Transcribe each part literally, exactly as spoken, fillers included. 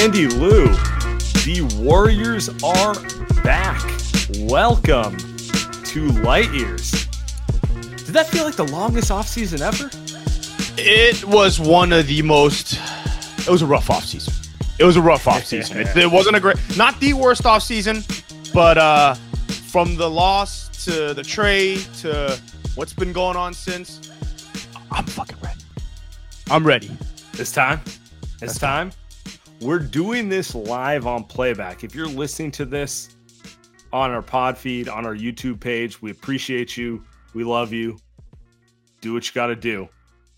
Andy Liu, the Warriors are back. Welcome to Light Years. Did that feel like the longest offseason ever? It was one of the most... It was a rough offseason. It was a rough offseason. it, it wasn't a great... Not the worst offseason, but uh, from the loss to the trade to what's been going on since, I'm fucking ready. I'm ready. This time? This That's time? Fine. We're doing this live on playback. If you're listening to this on our pod feed, on our YouTube page, we appreciate you. We love you. Do what you got to do.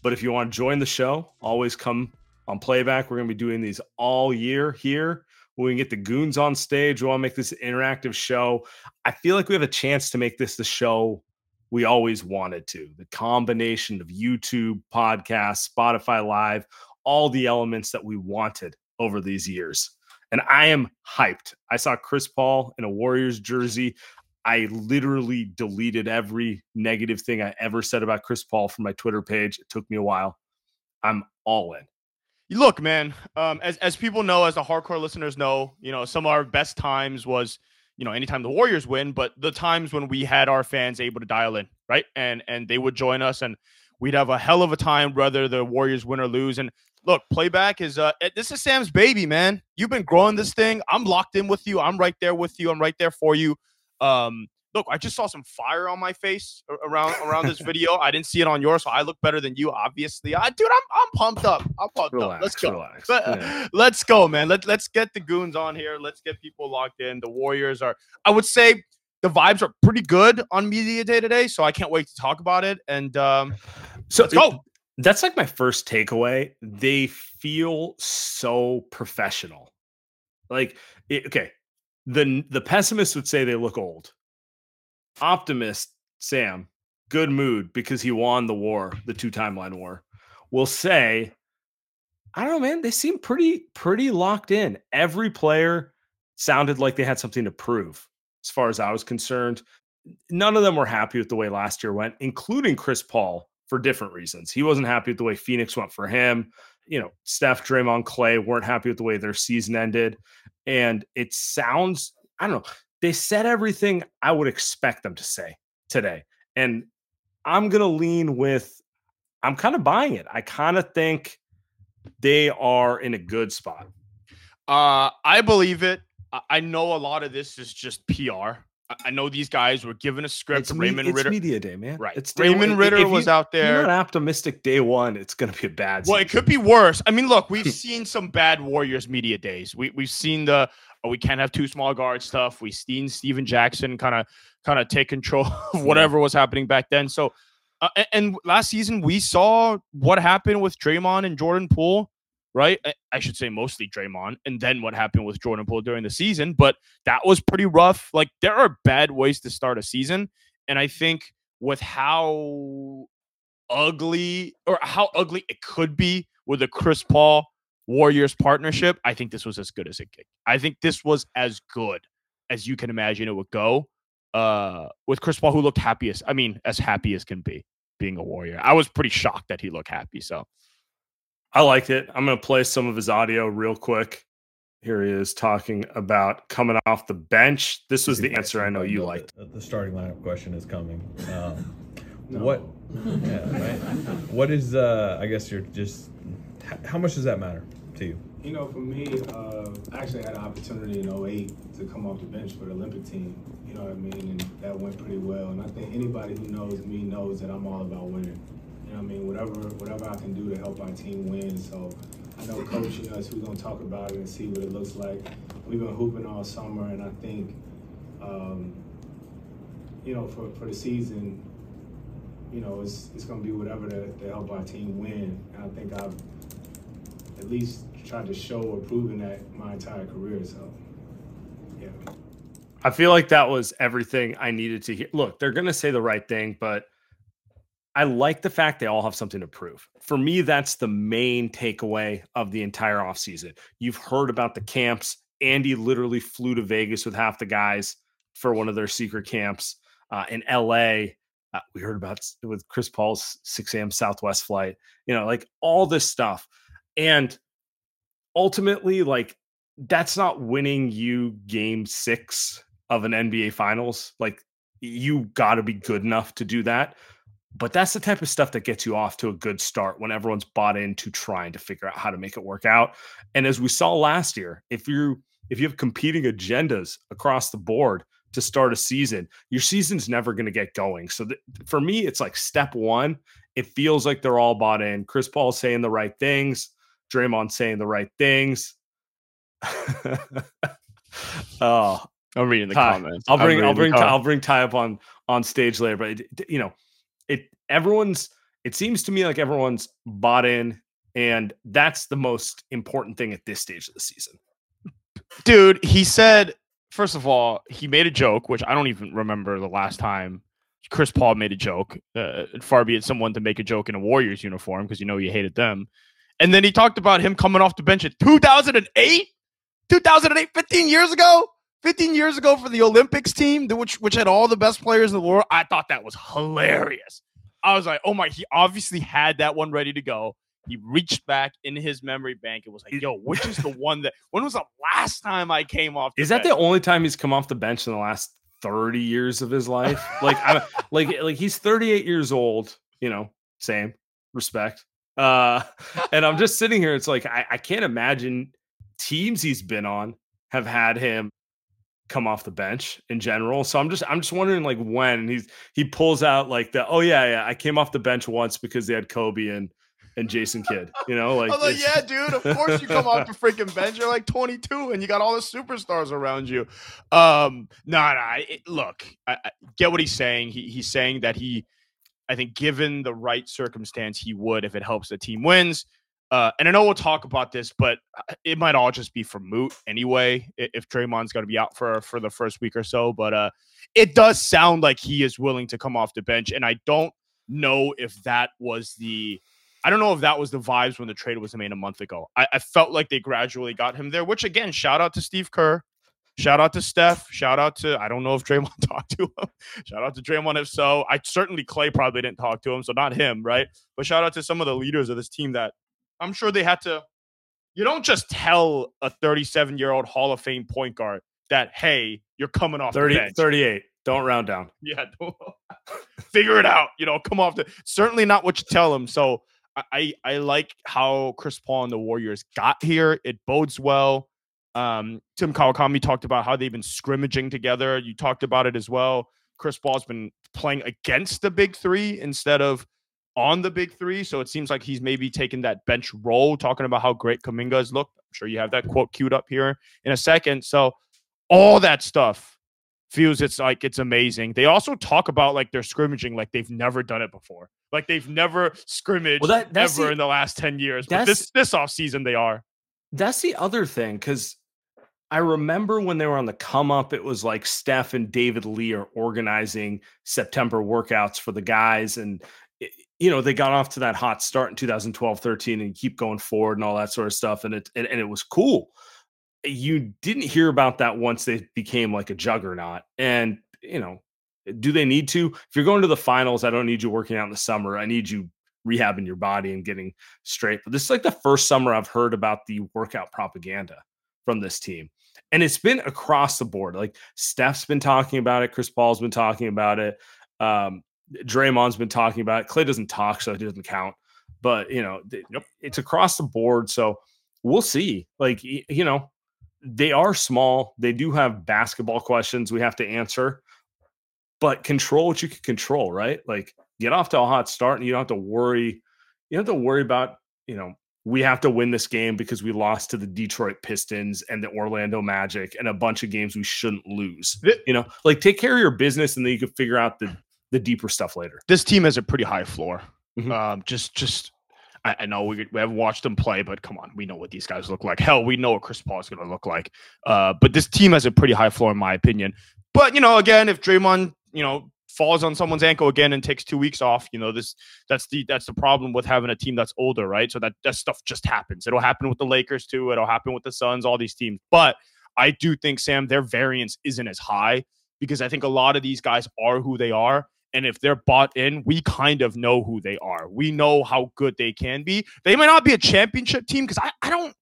But if you want to join the show, always come on playback. We're going to be doing these all year here. We can get the goons on stage. We want to make this an interactive show. I feel like we have a chance to make this the show we always wanted to. The combination of YouTube, podcasts, Spotify Live, all the elements that we wanted over these years. And I am hyped. I saw Chris Paul in a Warriors jersey. I literally deleted every negative thing I ever said about Chris Paul from my Twitter page. It took me a while. I'm all in. Look, man, um, as, as people know, as the hardcore listeners know, you know, some of our best times was, you know, anytime the Warriors win, but the times when we had our fans able to dial in, right? And, and they would join us and we'd have a hell of a time whether the Warriors win or lose. And look, playback is, uh, this is Sam's baby, man. You've been growing this thing. I'm locked in with you. I'm right there with you. I'm right there for you. Um, look, I just saw some fire on my face around, around this video. I didn't see it on yours. So I look better than you, obviously. I, dude, I'm, I'm pumped up. I'm pumped relax, up. Let's go. Relax. Let, yeah. Let's go, man. Let, let's get the goons on here. Let's get people locked in. The Warriors are, I would say the vibes are pretty good on media day today. So I can't wait to talk about it. And, um, so let's go. It, That's like my first takeaway. They feel so professional. Like, it, okay, the the pessimists would say they look old. Optimist, Sam, good mood because he won the war, the two-timeline war, will say, I don't know, man, they seem pretty, pretty locked in. Every player sounded like they had something to prove as far as I was concerned. None of them were happy with the way last year went, including Chris Paul. For different reasons. He wasn't happy with the way Phoenix went for him. You know, Steph, Draymond, Clay weren't happy with the way their season ended. And it sounds, I don't know, they said everything I would expect them to say today. And I'm going to lean with, I'm kind of buying it. I kind of think they are in a good spot. Uh, I believe it. I know a lot of this is just P R. I know these guys were given a script. It's Raymond me, it's Ritter. It's media day, man. Right. It's Raymond one. Ritter if, if you, was out there. If you're not optimistic day one, it's going to be a bad season. Well, it could be worse. I mean, look, we've seen some bad Warriors media days. We, we've seen the, oh, we can't have two small guard stuff. We've seen Steven Jackson kind of kind of take control of whatever was happening back then. So, uh, and, and last season, we saw what happened with Draymond and Jordan Poole. Right. I should say mostly Draymond and then what happened with Jordan Poole during the season. But that was pretty rough. Like there are bad ways to start a season. And I think with how ugly or how ugly it could be with a Chris Paul Warriors partnership, I think this was as good as it could. I think this was as good as you can imagine it would go. uh, with Chris Paul, who looked happiest. I mean, as happy as can be, being a Warrior. I was pretty shocked that he looked happy. So I liked it. I'm going to play some of his audio real quick. Here he is talking about coming off the bench. This was the answer I know you liked. The, the starting lineup question is coming. Um, no. What? Yeah, right. What is? Uh, I guess you're just. How much does that matter to you? You know, for me, uh, I actually had an opportunity in oh eight to come off the bench for the Olympic team. You know what I mean? And that went pretty well. And I think anybody who knows me knows that I'm all about winning. You know what I mean? Whatever, whatever I can do to help our team win. So. I know coaching us, we're going to talk about it and see what it looks like. We've been hooping all summer, and I think, um, you know, for, for the season, you know, it's it's going to be whatever to, to help our team win. And I think I've at least tried to show or proven that my entire career. So, yeah. I feel like that was everything I needed to hear. Look, they're going to say the right thing, but I like the fact they all have something to prove. For me, that's the main takeaway of the entire offseason. You've heard about the camps. Andy literally flew to Vegas with half the guys for one of their secret camps. Uh, in L A, uh, we heard about with Chris Paul's six a.m. Southwest flight. You know, like all this stuff. And ultimately, like, that's not winning you game six of an N B A Finals. Like, you got to be good enough to do that. But that's the type of stuff that gets you off to a good start when everyone's bought into trying to figure out how to make it work out. And as we saw last year, if you if you have competing agendas across the board to start a season, your season's never going to get going. So th- for me, it's like step one. It feels like they're all bought in. Chris Paul saying the right things. Draymond saying the right things. Oh, I'm reading the Ty, comments. I'll bring I'll bring Ty, I'll bring Ty up on on stage later. But it, you know. It everyone's it seems to me like everyone's bought in, and that's the most important thing at this stage of the season. Dude, he said, first of all, he made a joke, which I don't even remember the last time Chris Paul made a joke. Uh, far be it someone to make a joke in a Warriors uniform, because you know you hated them. And then he talked about him coming off the bench in two thousand eight? two thousand eight, fifteen years ago? fifteen years ago for the Olympics team, which which had all the best players in the world. I thought that was hilarious. I was like, oh my, he obviously had that one ready to go. He reached back in his memory bank and was like, yo, which is the one that, when was the last time I came off the Is bench? That the only time he's come off the bench in the last thirty years of his life? Like, I'm, like, like he's thirty-eight years old, you know, same, respect. Uh, and I'm just sitting here. It's like, I, I can't imagine teams he's been on have had him come off the bench in general. So I'm just I'm just wondering like when he's he pulls out like the oh yeah yeah I came off the bench once because they had Kobe and and Jason Kidd, you know, like, I was like yeah dude of course you come off the freaking bench, you're like twenty-two and you got all the superstars around you. um no nah, nah, look I, I get what he's saying. He he's saying that he I think given the right circumstance he would if it helps the team wins. Uh, and I know we'll talk about this, but it might all just be for moot anyway, if Draymond's going to be out for, for the first week or so. But uh, it does sound like he is willing to come off the bench. And I don't know if that was the – I don't know if that was the vibes when the trade was made a month ago. I, I felt like they gradually got him there, which, again, shout out to Steve Kerr. Shout out to Steph. Shout out to – I don't know if Draymond talked to him. Shout out to Draymond if so. I certainly – Clay probably didn't talk to him, so not him, right? But shout out to some of the leaders of this team that – I'm sure they had to. You don't just tell a thirty-seven-year-old Hall of Fame point guard that, hey, you're coming off thirty, the bench. thirty-eight. Don't round down. Yeah. Don't, figure it out. You know, come off the. Certainly not what you tell them. So I, I like how Chris Paul and the Warriors got here. It bodes well. Um, Tim Kawakami talked about how they've been scrimmaging together. You talked about it as well. Chris Paul's been playing against the big three instead of on the big three. So it seems like he's maybe taken that bench role, talking about how great Kuminga has looked. I'm sure you have that quote queued up here in a second. So all that stuff feels it's like it's amazing. They also talk about like they're scrimmaging like they've never done it before. Like they've never scrimmaged well, that, ever the, in the last ten years. But this, this offseason they are. That's the other thing, because I remember when they were on the come up, it was like Steph and David Lee are organizing September workouts for the guys, and you know, they got off to that hot start in two thousand twelve, thirteen and keep going forward and all that sort of stuff. And it, and, and it was cool. You didn't hear about that once they became like a juggernaut. And you know, do they need to? If you're going to the finals, I don't need you working out in the summer. I need you rehabbing your body and getting straight. But this is like the first summer I've heard about the workout propaganda from this team. And it's been across the board. Like Steph's been talking about it. Chris Paul's been talking about it. Um, Draymond's been talking about it. Clay doesn't talk, so it doesn't count. But, you know, it's across the board. So we'll see. Like, you know, they are small. They do have basketball questions we have to answer. But control what you can control, right? Like, get off to a hot start and you don't have to worry. You don't have to worry about, you know, we have to win this game because we lost to the Detroit Pistons and the Orlando Magic and a bunch of games we shouldn't lose. You know, like take care of your business and then you can figure out the, the deeper stuff later. This team has a pretty high floor. Mm-hmm. Um, just, just, I, I know we, we haven't watched them play, but come on, we know what these guys look like. Hell, we know what Chris Paul is going to look like. Uh, but this team has a pretty high floor in my opinion. But, you know, again, if Draymond, you know, falls on someone's ankle again and takes two weeks off, you know, this that's the that's the problem with having a team that's older, right? So that that stuff just happens. It'll happen with the Lakers too. It'll happen with the Suns, all these teams. But I do think, Sam, their variance isn't as high because I think a lot of these guys are who they are. And if they're bought in, we kind of know who they are. We know how good they can be. They might not be a championship team because I, I don't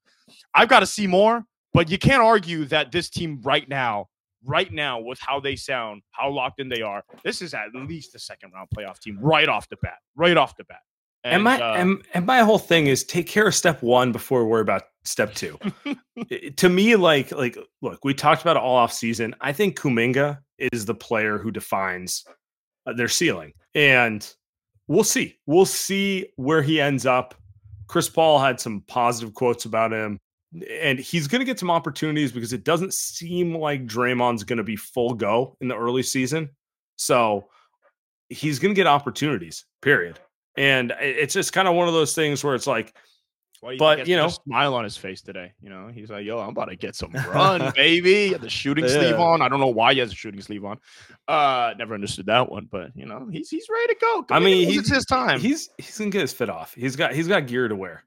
I've got to see more, but you can't argue that this team right now Right now, with how they sound, how locked in they are, this is at least a second-round playoff team right off the bat. Right off the bat. And, and my uh, and, and my whole thing is take care of step one before we worry about step two. it, to me, like like look, we talked about it all off season. I think Kuminga is the player who defines their ceiling, and we'll see. We'll see where he ends up. Chris Paul had some positive quotes about him. And he's going to get some opportunities because it doesn't seem like Draymond's going to be full go in the early season. So he's going to get opportunities, period. And it's just kind of one of those things where it's like, well, but, you know, smile on his face today. You know, he's like, yo, I'm about to get some run, baby. The shooting yeah. sleeve on. I don't know why he has a shooting sleeve on. Uh, never understood that one, but, you know, he's he's ready to go. I mean, he's, it's his time. He's he's going to get his fit off. He's got he's got gear to wear.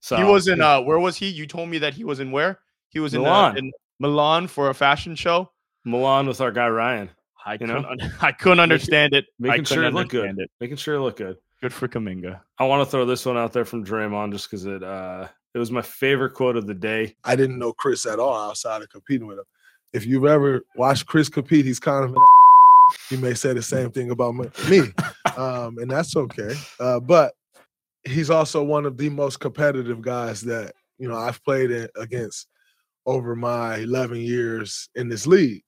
So, he was in, uh, where was he? You told me that he was in where? He was in Milan, uh, in Milan for a fashion show. Milan with our guy, Ryan. I, you couldn't, un- I couldn't understand it. Making sure it looked good. It. Making sure it looked good. Good for Kuminga. I want to throw this one out there from Draymond just because it uh, it was my favorite quote of the day. I didn't know Chris at all outside of competing with him. If you've ever watched Chris compete, he's kind of an You may say the same thing about me. um, and that's okay. Uh, but he's also one of the most competitive guys that, you know, I've played against over my eleven years in this league.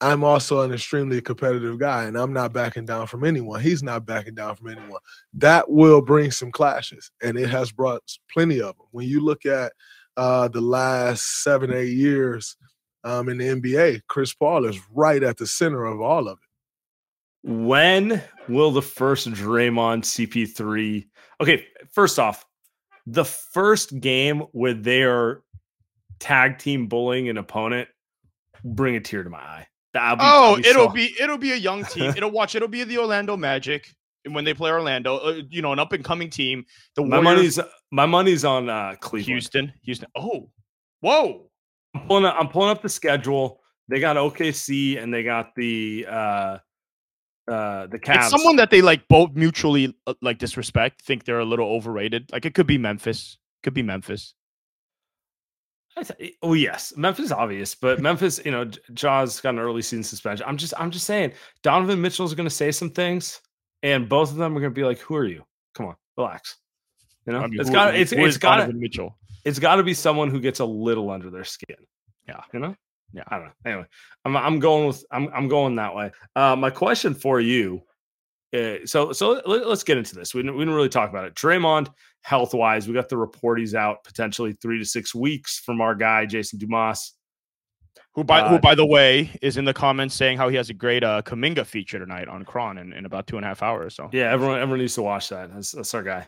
I'm also an extremely competitive guy, and I'm not backing down from anyone. He's not backing down from anyone. That will bring some clashes, and it has brought plenty of them. When you look at uh, the last seven, eight years um, in the N B A, Chris Paul is right at the center of all of it. When will the first Draymond C P three? Okay, first off, the first game where they are tag team bullying an opponent, bring a tear to my eye. Be, oh, be it'll so... be it'll be a young team. It'll watch. It'll be the Orlando Magic when they play Orlando. Uh, you know, an up and coming team. The Warriors, my money's my money's on uh, Cleveland, Houston, Houston. Oh, whoa! I'm pulling up, I'm pulling up the schedule. They got O K C and they got the. Uh, Uh, the Cavs. It's someone that they like both mutually uh, like disrespect, think they're a little overrated. Like it could be Memphis, could be Memphis. Oh yes, Memphis is obvious, but Memphis, you know, Jaws got an early season suspension. I'm just, I'm just saying, Donovan Mitchell is going to say some things, and both of them are going to be like, "Who are you? Come on, relax." You know, I mean, it's got, it's, it's got Mitchell. It's got to be someone who gets a little under their skin. Yeah, you know. Yeah, I don't know. Anyway, I'm I'm going with I'm I'm going that way. Uh, my question for you, uh, so so let, let's get into this. We didn't, we didn't really talk about it. Draymond health wise, we got the report he's out potentially three to six weeks from our guy Jason Dumas, who by uh, who by the way is in the comments saying how he has a great uh, Kuminga feature tonight on Kron in, in about two and a half hours. So yeah, everyone everyone needs to watch that. That's, that's our guy.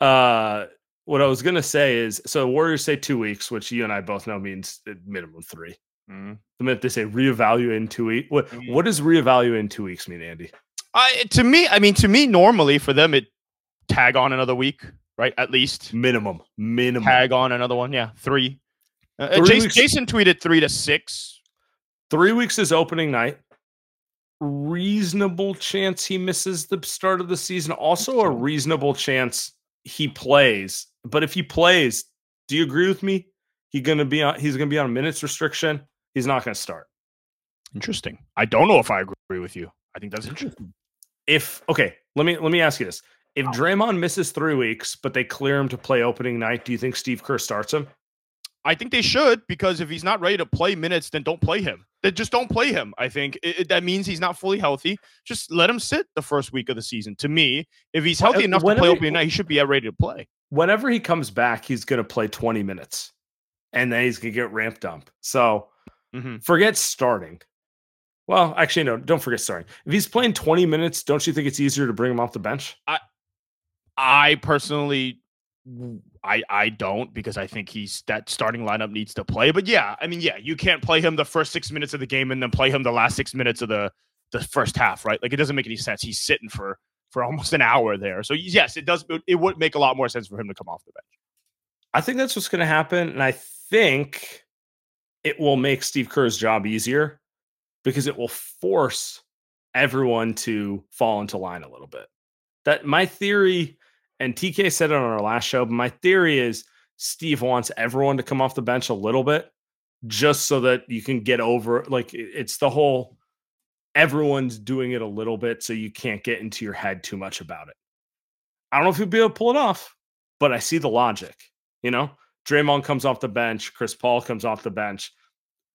Uh, what I was gonna say is, so Warriors say two weeks, which you and I both know means minimum three. Mm. The minute they say reevaluate in two weeks, what mm. what does reevaluate in two weeks mean, Andy? I to me, I mean to me, normally for them it tag on another week, right? At least minimum, minimum tag on another one. Yeah, three. three uh, Jason, Jason tweeted three to six. Three weeks is opening night. reasonable chance he misses the start of the season. Also a reasonable chance he plays. But if he plays, do you agree with me? He's going to be on, he's going to be on a minutes restriction. He's not going to start. Interesting. I don't know if I agree with you. I think that's interesting. If, okay, let me, let me ask you this. If Draymond misses three weeks, but they clear him to play opening night, do you think Steve Kerr starts him? I think they should, because if he's not ready to play minutes, then don't play him. They just don't play him. I think it, it, that means he's not fully healthy. Just let him sit the first week of the season. To me, if he's healthy enough whenever, to play opening night, he should be ready to play. Whenever he comes back, he's going to play twenty minutes, and then he's going to get ramped up. So mm-hmm. forget starting. Well, actually, no, don't forget starting. If he's playing twenty minutes, don't you think it's easier to bring him off the bench? I, I personally... I, I don't, because I think he's that starting lineup needs to play. But yeah, I mean, yeah, you can't play him the first six minutes of the game and then play him the last six minutes of the, the first half, right? Like, it doesn't make any sense. He's sitting for, for almost an hour there. So yes, it does. It would make a lot more sense for him to come off the bench. I think that's what's going to happen. And I think it will make Steve Kerr's job easier, because it will force everyone to fall into line a little bit. That my theory, and T K said it on our last show, but my theory is Steve wants everyone to come off the bench a little bit, just so that you can get over, like, it's the whole everyone's doing it a little bit, so you can't get into your head too much about it. I don't know if he'll be able to pull it off, but I see the logic. You know, Draymond comes off the bench, Chris Paul comes off the bench,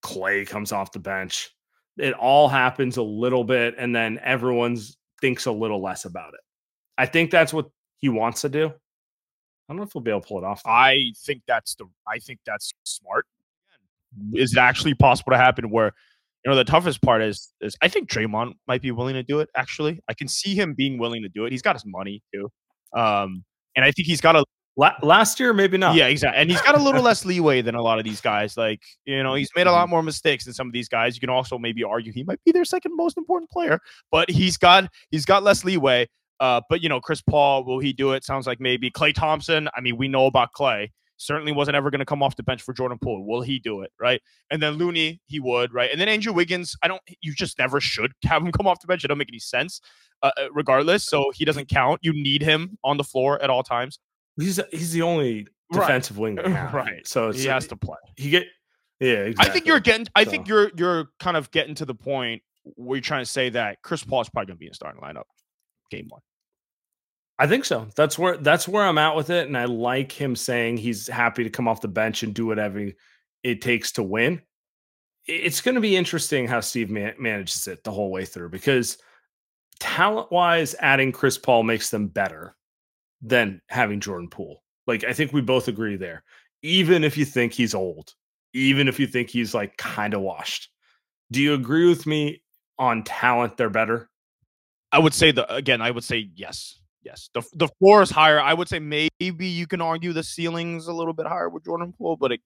Clay comes off the bench. It all happens a little bit, and then everyone thinks a little less about it. I think that's what he wants to do. I don't know if he'll be able to pull it off. I think that's the. I think that's smart. Is it actually possible to happen? Where, you know, the toughest part is is I think Draymond might be willing to do it. Actually, I can see him being willing to do it. He's got his money too, um, and I think he's got a La- last year maybe not. Yeah, exactly. And he's got a little less leeway than a lot of these guys. Like, you know, he's made a lot more mistakes than some of these guys. You can also maybe argue he might be their second most important player, but he's got he's got less leeway. Uh, but, you know, Chris Paul, will he do it? Sounds like maybe. Klay Thompson, I mean, we know about Klay. Certainly wasn't ever going to come off the bench for Jordan Poole. Will he do it, right? And then Looney, he would, right? And then Andrew Wiggins, I don't. You just never should have him come off the bench. It doesn't make any sense, uh, regardless. So he doesn't count. You need him on the floor at all times. He's he's the only defensive right. wing, right? So it's, he has to play. He get yeah. Exactly. I think you're getting. I so. think you're you're kind of getting to the point where you're trying to say that Chris Paul is probably going to be in the starting lineup game one. I think so. That's where that's where I'm at with it, and I like him saying he's happy to come off the bench and do whatever it takes to win. It's going to be interesting how Steve man- manages it the whole way through, because talent-wise, adding Chris Paul makes them better than having Jordan Poole. Like, I think we both agree there. Even if you think he's old, even if you think he's like kind of washed, do you agree with me on talent? They're better. I would say the again. I would say yes, yes. the The floor is higher. I would say maybe you can argue the ceiling's a little bit higher with Jordan Poole, but it,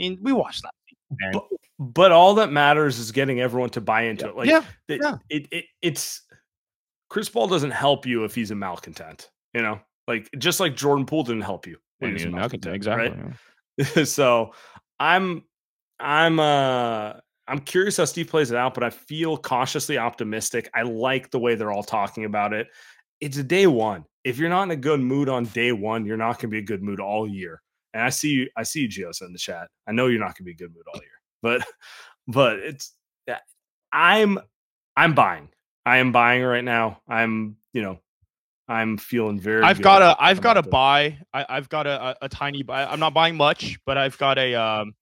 I mean, we watched that. But, but all that matters is getting everyone to buy into yeah. it. Like, yeah, it, yeah. It, it it's Chris Paul doesn't help you if he's a malcontent. You know. Like, just like Jordan Poole didn't help you when he was malcontent, exactly. Right? Yeah. So I'm, I'm, uh, I'm curious how Steve plays it out, but I feel cautiously optimistic. I like the way they're all talking about it. It's a day one. If you're not in a good mood on day one, you're not going to be a good mood all year. And I see you, I see you, Gio's in the chat. I know you're not going to be a good mood all year, but, but it's, I'm, I'm buying. I am buying right now. I'm, you know. I'm feeling very. I've got a. I've got a this. buy. I, I've got a, a, a tiny buy. I'm not buying much, but I've got a. Um,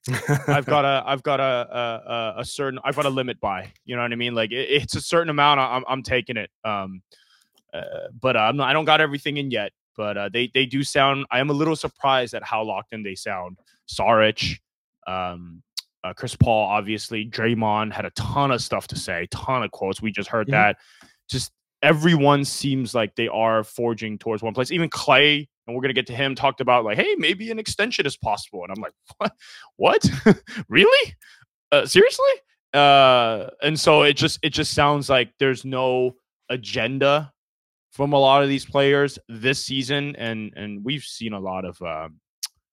I've got a. I've got a, a. A certain. I've got a limit buy. You know what I mean? Like, it, it's a certain amount. I'm. I'm taking it. Um, uh, but uh, I'm not. I don't got everything in yet. But uh, they. They do sound. I am a little surprised at how locked in they sound. Saric, um, uh, Chris Paul, obviously. Draymond had a ton of stuff to say. Ton of quotes. We just heard yeah. that. Just. Everyone seems like they are forging towards one place. Even Clay, and we're going to get to him, talked about like, hey, maybe an extension is possible. And I'm like, what? What? Really? Uh, seriously? Uh, and so it just it just sounds like there's no agenda from a lot of these players this season. And and we've seen a lot of, uh,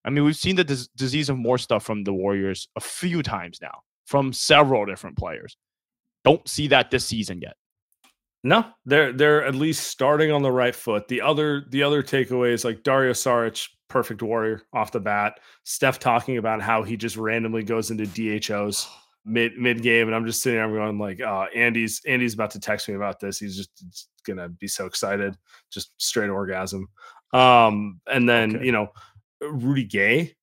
I mean, we've seen the dis- disease of more stuff from the Warriors a few times now from several different players. Don't see that this season yet. No, they're they're at least starting on the right foot. The other the other takeaway is like Dario Saric, perfect warrior off the bat. Steph talking about how he just randomly goes into D H Os mid mid game, and I'm just sitting there going like, uh, Andy's Andy's about to text me about this. He's just gonna be so excited, just straight orgasm. Um, and then okay. you know, Rudy Gay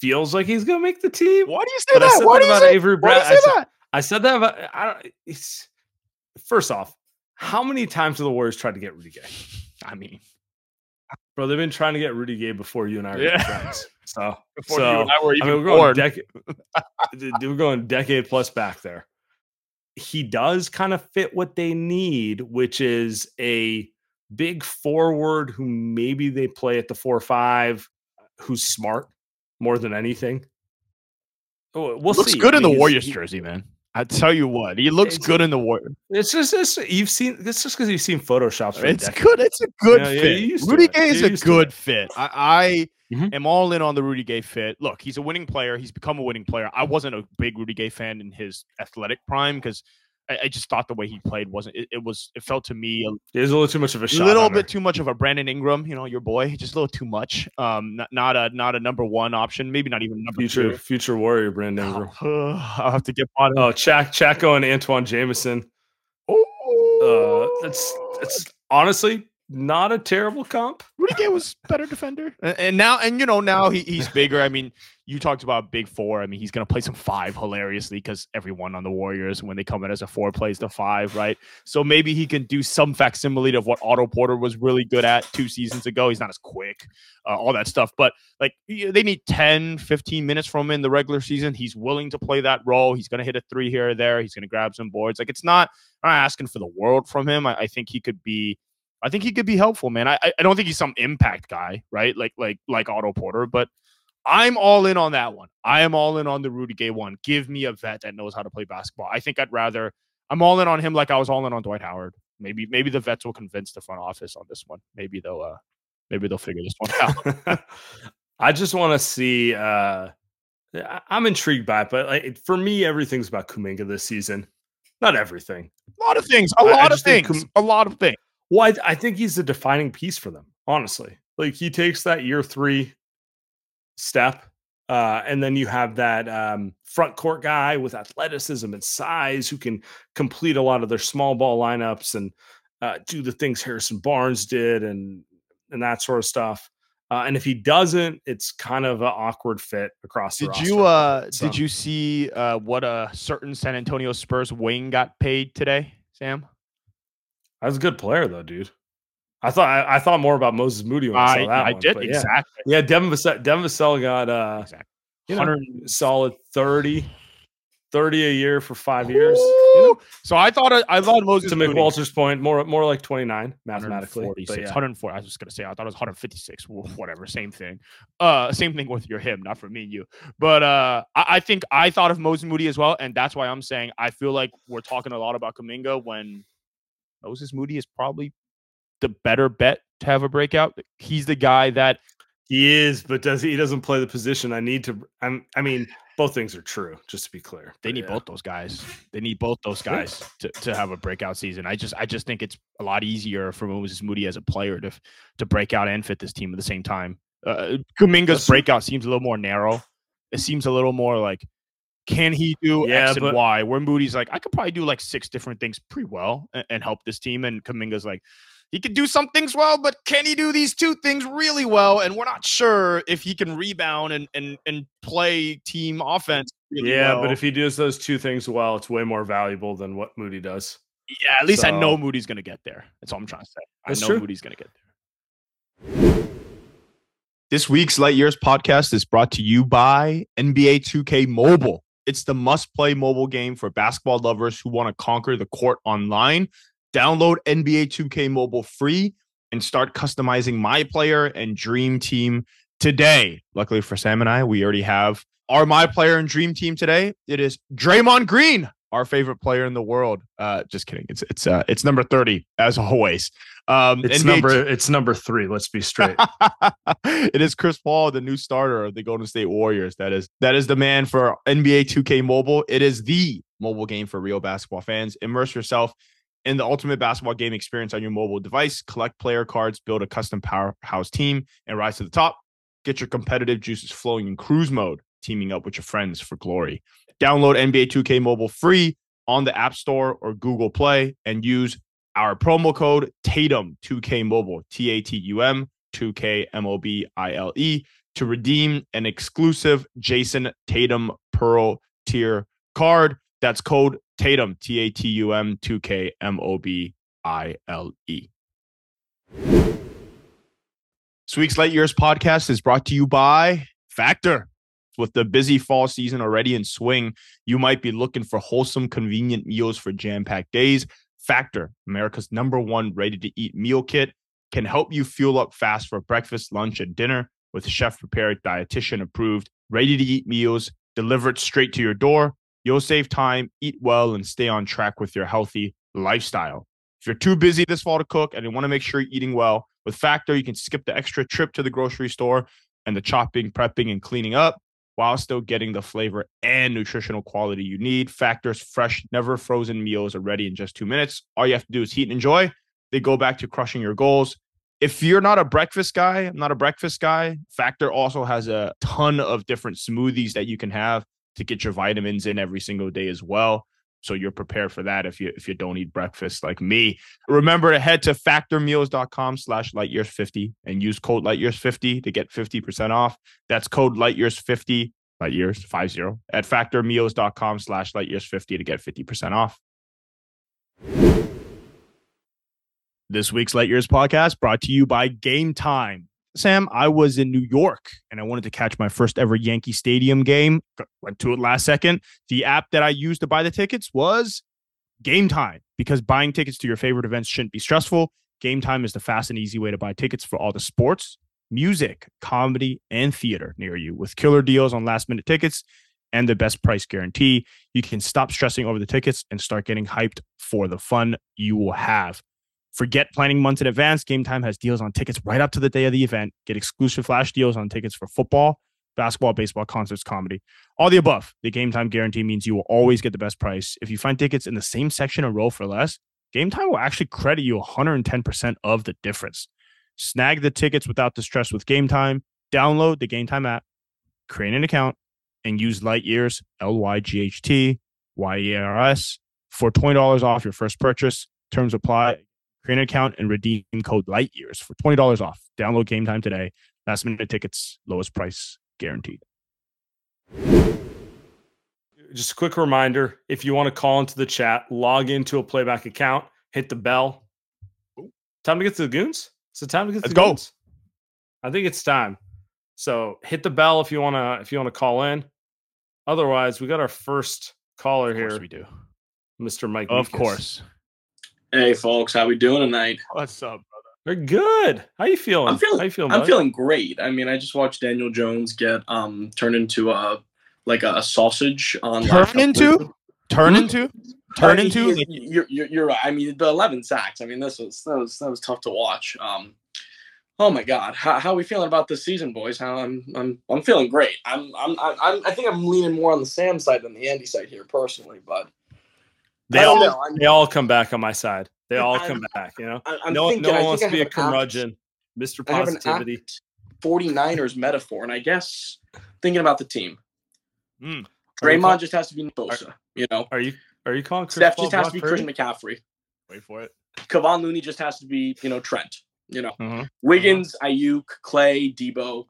feels like he's gonna make the team. Why do you say but that? Why do you say, Avery Brad- why do you say I said, that? I said that about I don't. It's, first off, how many times have the Warriors tried to get Rudy Gay? I mean, bro, they've been trying to get Rudy Gay before you and I were yeah. friends. So, before so, you and I were even I mean, we're going dec- we're going decade plus back there. He does kind of fit what they need, which is a big forward who maybe they play at the four or five, who's smart more than anything. Oh, we'll Looks see. good I mean, in the Warriors jersey, man. I tell you what, he looks it's, good in the war. It's just it's, you've seen. It's just because you've seen photoshops. It's decades. good. It's a good yeah, fit. Yeah, Rudy Gay is a good fit. I, I mm-hmm. am all in on the Rudy Gay fit. Look, he's a winning player. He's become a winning player. I wasn't a big Rudy Gay fan in his athletic prime because I, I just thought the way he played wasn't. It, it was. It felt to me a, it was a little too much of a shot little bit too much of a Brandon Ingram. You know, your boy, just a little too much. Um, not, not a not a number one option. Maybe not even number future two. future warrior Brandon Ingram. Uh, I'll have to get on. Oh, Chac Chaco and Antoine Jameson. Oh, uh, that's that's honestly not a terrible comp. Rudy Gay was better defender, and, and now and you know now he, he's bigger. I mean. You talked about big four. I mean, he's going to play some five hilariously because everyone on the Warriors, when they come in as a four, plays the five, right? So maybe he can do some facsimile of what Otto Porter was really good at two seasons ago. He's not as quick, uh, all that stuff. But like they need ten, fifteen minutes from him in the regular season. He's willing to play that role. He's going to hit a three here or there. He's going to grab some boards. Like it's not, I'm not asking for the world from him. I, I think he could be. I think he could be helpful, man. I I don't think he's some impact guy, right? Like like like Otto Porter, but. I'm all in on that one. I am all in on the Rudy Gay one. Give me a vet that knows how to play basketball. I think I'd rather I'm all in on him like I was all in on Dwight Howard. Maybe maybe the vets will convince the front office on this one. Maybe they'll uh, maybe they'll figure this one out. I just want to see. Uh, I'm intrigued by it, but like, for me, everything's about Kuminga this season. Not everything. A lot of things. A lot I, of I things. Kum- a lot of things. Well, I, I think he's the defining piece for them. Honestly, like he takes that year three. Step uh and then you have that um front court guy with athleticism and size who can complete a lot of their small ball lineups and uh do the things Harrison Barnes did and and that sort of stuff uh and if he doesn't, it's kind of an awkward fit across the did roster. you uh so. Did you see uh what a certain San Antonio Spurs wing got paid today, Sam? That was a good player though, dude. I thought I, I thought more about Moses Moody when I saw that I, I one. did, yeah. exactly. Yeah, Devin Vassell, Devin Vassell got uh, exactly. you know, solid thirty, thirty a year for five Ooh. years. You know? So I thought I thought Moses to Moody. McWalter's point, more more like twenty-nine mathematically. one forty-six, yeah. one hundred four. I was just gonna say I thought it was one hundred fifty-six. Whatever, same thing. Uh, same thing with your him, not for me and you. But uh, I, I think I thought of Moses Moody as well, and that's why I'm saying I feel like we're talking a lot about Kuminga when Moses Moody is probably the better bet to have a breakout. He's the guy that he is, but does he, he doesn't play the position I need to. I'm, I mean, both things are true. Just to be clear, they need yeah. both those guys. They need both those guys to, to have a breakout season. I just, I just think it's a lot easier for Moses Moody as a player to to break out and fit this team at the same time. Uh, Kuminga's breakout seems a little more narrow. It seems a little more like, can he do yeah, X and but, Y? Where Moody's like, I could probably do like six different things pretty well and, and help this team. And Kuminga's like, he can do some things well, but can he do these two things really well? And we're not sure if he can rebound and and, and play team offense really yeah, well. But if he does those two things well, it's way more valuable than what Moody does. Yeah, at least so. I know Moody's going to get there. That's all I'm trying to say. That's I know true. Moody's going to get there. This week's Light Years podcast is brought to you by N B A two K Mobile. It's the must-play mobile game for basketball lovers who want to conquer the court online. Download N B A two K Mobile free and start customizing my player and dream team today. Luckily for Sam and I, we already have our my player and dream team today. It is Draymond Green, our favorite player in the world. Uh, just kidding. It's it's uh, it's number thirty as always. Um, it's N B A number t- it's number three. Let's be straight. It is Chris Paul, the new starter of the Golden State Warriors. That is that is the man for N B A two K Mobile. It is the mobile game for real basketball fans. Immerse yourself and the ultimate basketball game experience on your mobile device. Collect player cards, build a custom powerhouse team, and rise to the top. Get your competitive juices flowing in cruise mode, teaming up with your friends for glory. Download N B A two K Mobile free on the App Store or Google Play and use our promo code Tatum two K Mobile, T A T U M, two K M O B I L E, to redeem an exclusive Jason Tatum Pearl tier card. That's code Tatum, T A T U M, two K M O B I L E. This week's Light Years podcast is brought to you by Factor. With the busy fall season already in swing, you might be looking for wholesome, convenient meals for jam-packed days. Factor, America's number one ready-to-eat meal kit, can help you fuel up fast for breakfast, lunch, and dinner with chef-prepared, dietitian-approved, ready-to-eat meals delivered straight to your door. You'll save time, eat well, and stay on track with your healthy lifestyle. If you're too busy this fall to cook and you want to make sure you're eating well, with Factor, you can skip the extra trip to the grocery store and the chopping, prepping, and cleaning up, while still getting the flavor and nutritional quality you need. Factor's fresh, never frozen meals are ready in just two minutes. All you have to do is heat and enjoy. They go back to crushing your goals. If you're not a breakfast guy, I'm not a breakfast guy, Factor also has a ton of different smoothies that you can have to get your vitamins in every single day as well. So you're prepared for that if you if you don't eat breakfast like me. Remember to head to factormeals.com slash lightyears50 and use code lightyears fifty to get fifty percent off. That's code lightyears fifty, lightyears, five zero, at factormeals.com slash lightyears50 to get fifty percent off. This week's Light Years podcast brought to you by Game Time. Sam, I was in New York and I wanted to catch my first ever Yankee Stadium game. Went to it last second. The app that I used to buy the tickets was Game Time, because buying tickets to your favorite events shouldn't be stressful. Game Time is the fast and easy way to buy tickets for all the sports, music, comedy, and theater near you, with killer deals on last minute tickets and the best price guarantee. You can stop stressing over the tickets and start getting hyped for the fun you will have. Forget planning months in advance. Game Time has deals on tickets right up to the day of the event. Get exclusive flash deals on tickets for football, basketball, baseball, concerts, comedy, all the above. The Game Time guarantee means you will always get the best price. If you find tickets in the same section or row for less, Game Time will actually credit you one hundred ten percent of the difference. Snag the tickets without the stress with Game Time. Download the Game Time app, create an account, and use Lightyears, L Y G H T Y E R S, for twenty dollars off your first purchase. Terms apply. Create an account and redeem code LIGHTYEARS for twenty dollars off. Download Game Time today. Last minute tickets, lowest price guaranteed. Just a quick reminder, if you want to call into the chat, log into a playback account, hit the bell. Ooh. Time to get to the Goons? It's time to get to Let's the go. Goons. I think it's time. So hit the bell if you want to if you want to call in. Otherwise, we got our first caller of here. Of course we do. Mister Mike Of Meekis. course. Hey folks, how we doing tonight? What's up, brother? We're good. How you feeling? I'm feeling. How you feeling, I'm buddy? feeling great. I mean, I just watched Daniel Jones get um turned into a like a sausage on. Turn into? Turn into? Turn I mean, into? You're, you're you're right. I mean, the eleven sacks. I mean, this was that was that was tough to watch. Um, oh my God, how how are we feeling about this season, boys? How I'm I'm I'm feeling great. I'm I'm I'm I think I'm leaning more on the Sam side than the Andy side here personally, but. They all, know, I mean, they all come back on my side. They all I'm, come back, you know? I, I'm no, thinking, no one wants to be a curmudgeon. Mister Positivity. forty-niners metaphor, and I guess thinking about the team. Mm. Draymond call- just has to be Bosa, are, you know? Are you Are you calling Chris Steph Paul just has Brock to be Christian McCaffrey. Wait for it. Kevon Looney just has to be, you know, Trent, you know? Mm-hmm. Wiggins, Ayuk, Clay, Debo.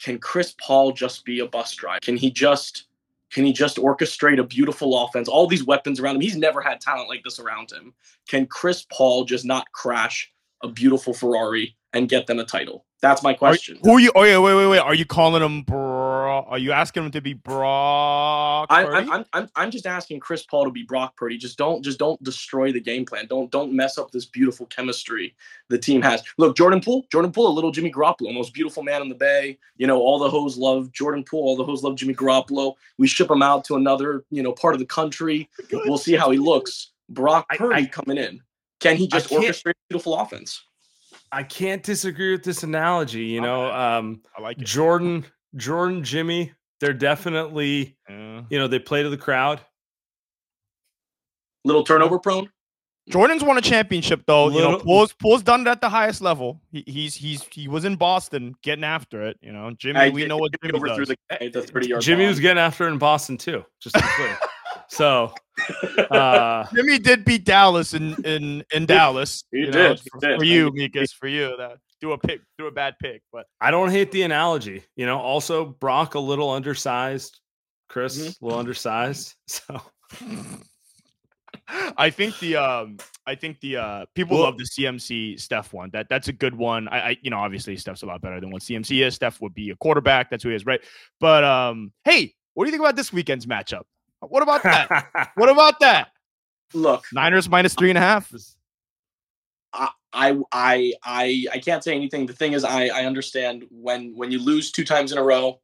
Can Chris Paul just be a bus driver? Can he just... Can he just orchestrate a beautiful offense? All these weapons around him. He's never had talent like this around him. Can Chris Paul just not crash a beautiful Ferrari and get them a title? That's my question. Are, who are you? Oh, yeah, wait, wait, wait. Are you calling him Brock? Are you asking him to be Brock Purdy? I, I'm, I'm, I'm just asking Chris Paul to be Brock Purdy. Just don't, just don't destroy the game plan. Don't, don't mess up this beautiful chemistry the team has. Look, Jordan Poole, Jordan Poole, a little Jimmy Garoppolo, most beautiful man in the Bay. You know, all the hoes love Jordan Poole. All the hoes love Jimmy Garoppolo. We ship him out to another, you know, part of the country. Good. We'll see how he looks. Brock Purdy I, I, coming in. Can he just orchestrate a beautiful offense? I can't disagree with this analogy. You know, um, I like it. Jordan, Jordan, Jimmy, they're definitely, yeah. you know, they play to the crowd. Little turnover prone. Jordan's won a championship, though. Little, you know, Poole's, Poole's done it at the highest level. He, he's he's he was in Boston getting after it. You know, Jimmy. I, we I, know what Jimmy does. The, Jimmy was getting after it in Boston too. Just to be clear. So uh, Jimmy did beat Dallas in in, in Dallas. He you did, know, he for, did for you, Mikas. For you, that do a pick, do a bad pick. But I don't hate the analogy. You know, also Brock a little undersized, Chris mm-hmm. a little undersized. So. I think the um, I think the uh, people love the C M C Steph one. That that's a good one. I, I you know obviously Steph's a lot better than what C M C is. Steph would be a quarterback. That's who he is, right? But um, hey, what do you think about this weekend's matchup? What about that? What about that? Look, Niners minus three and a half. I I I I can't say anything. The thing is, I I understand when when you lose two times in a row,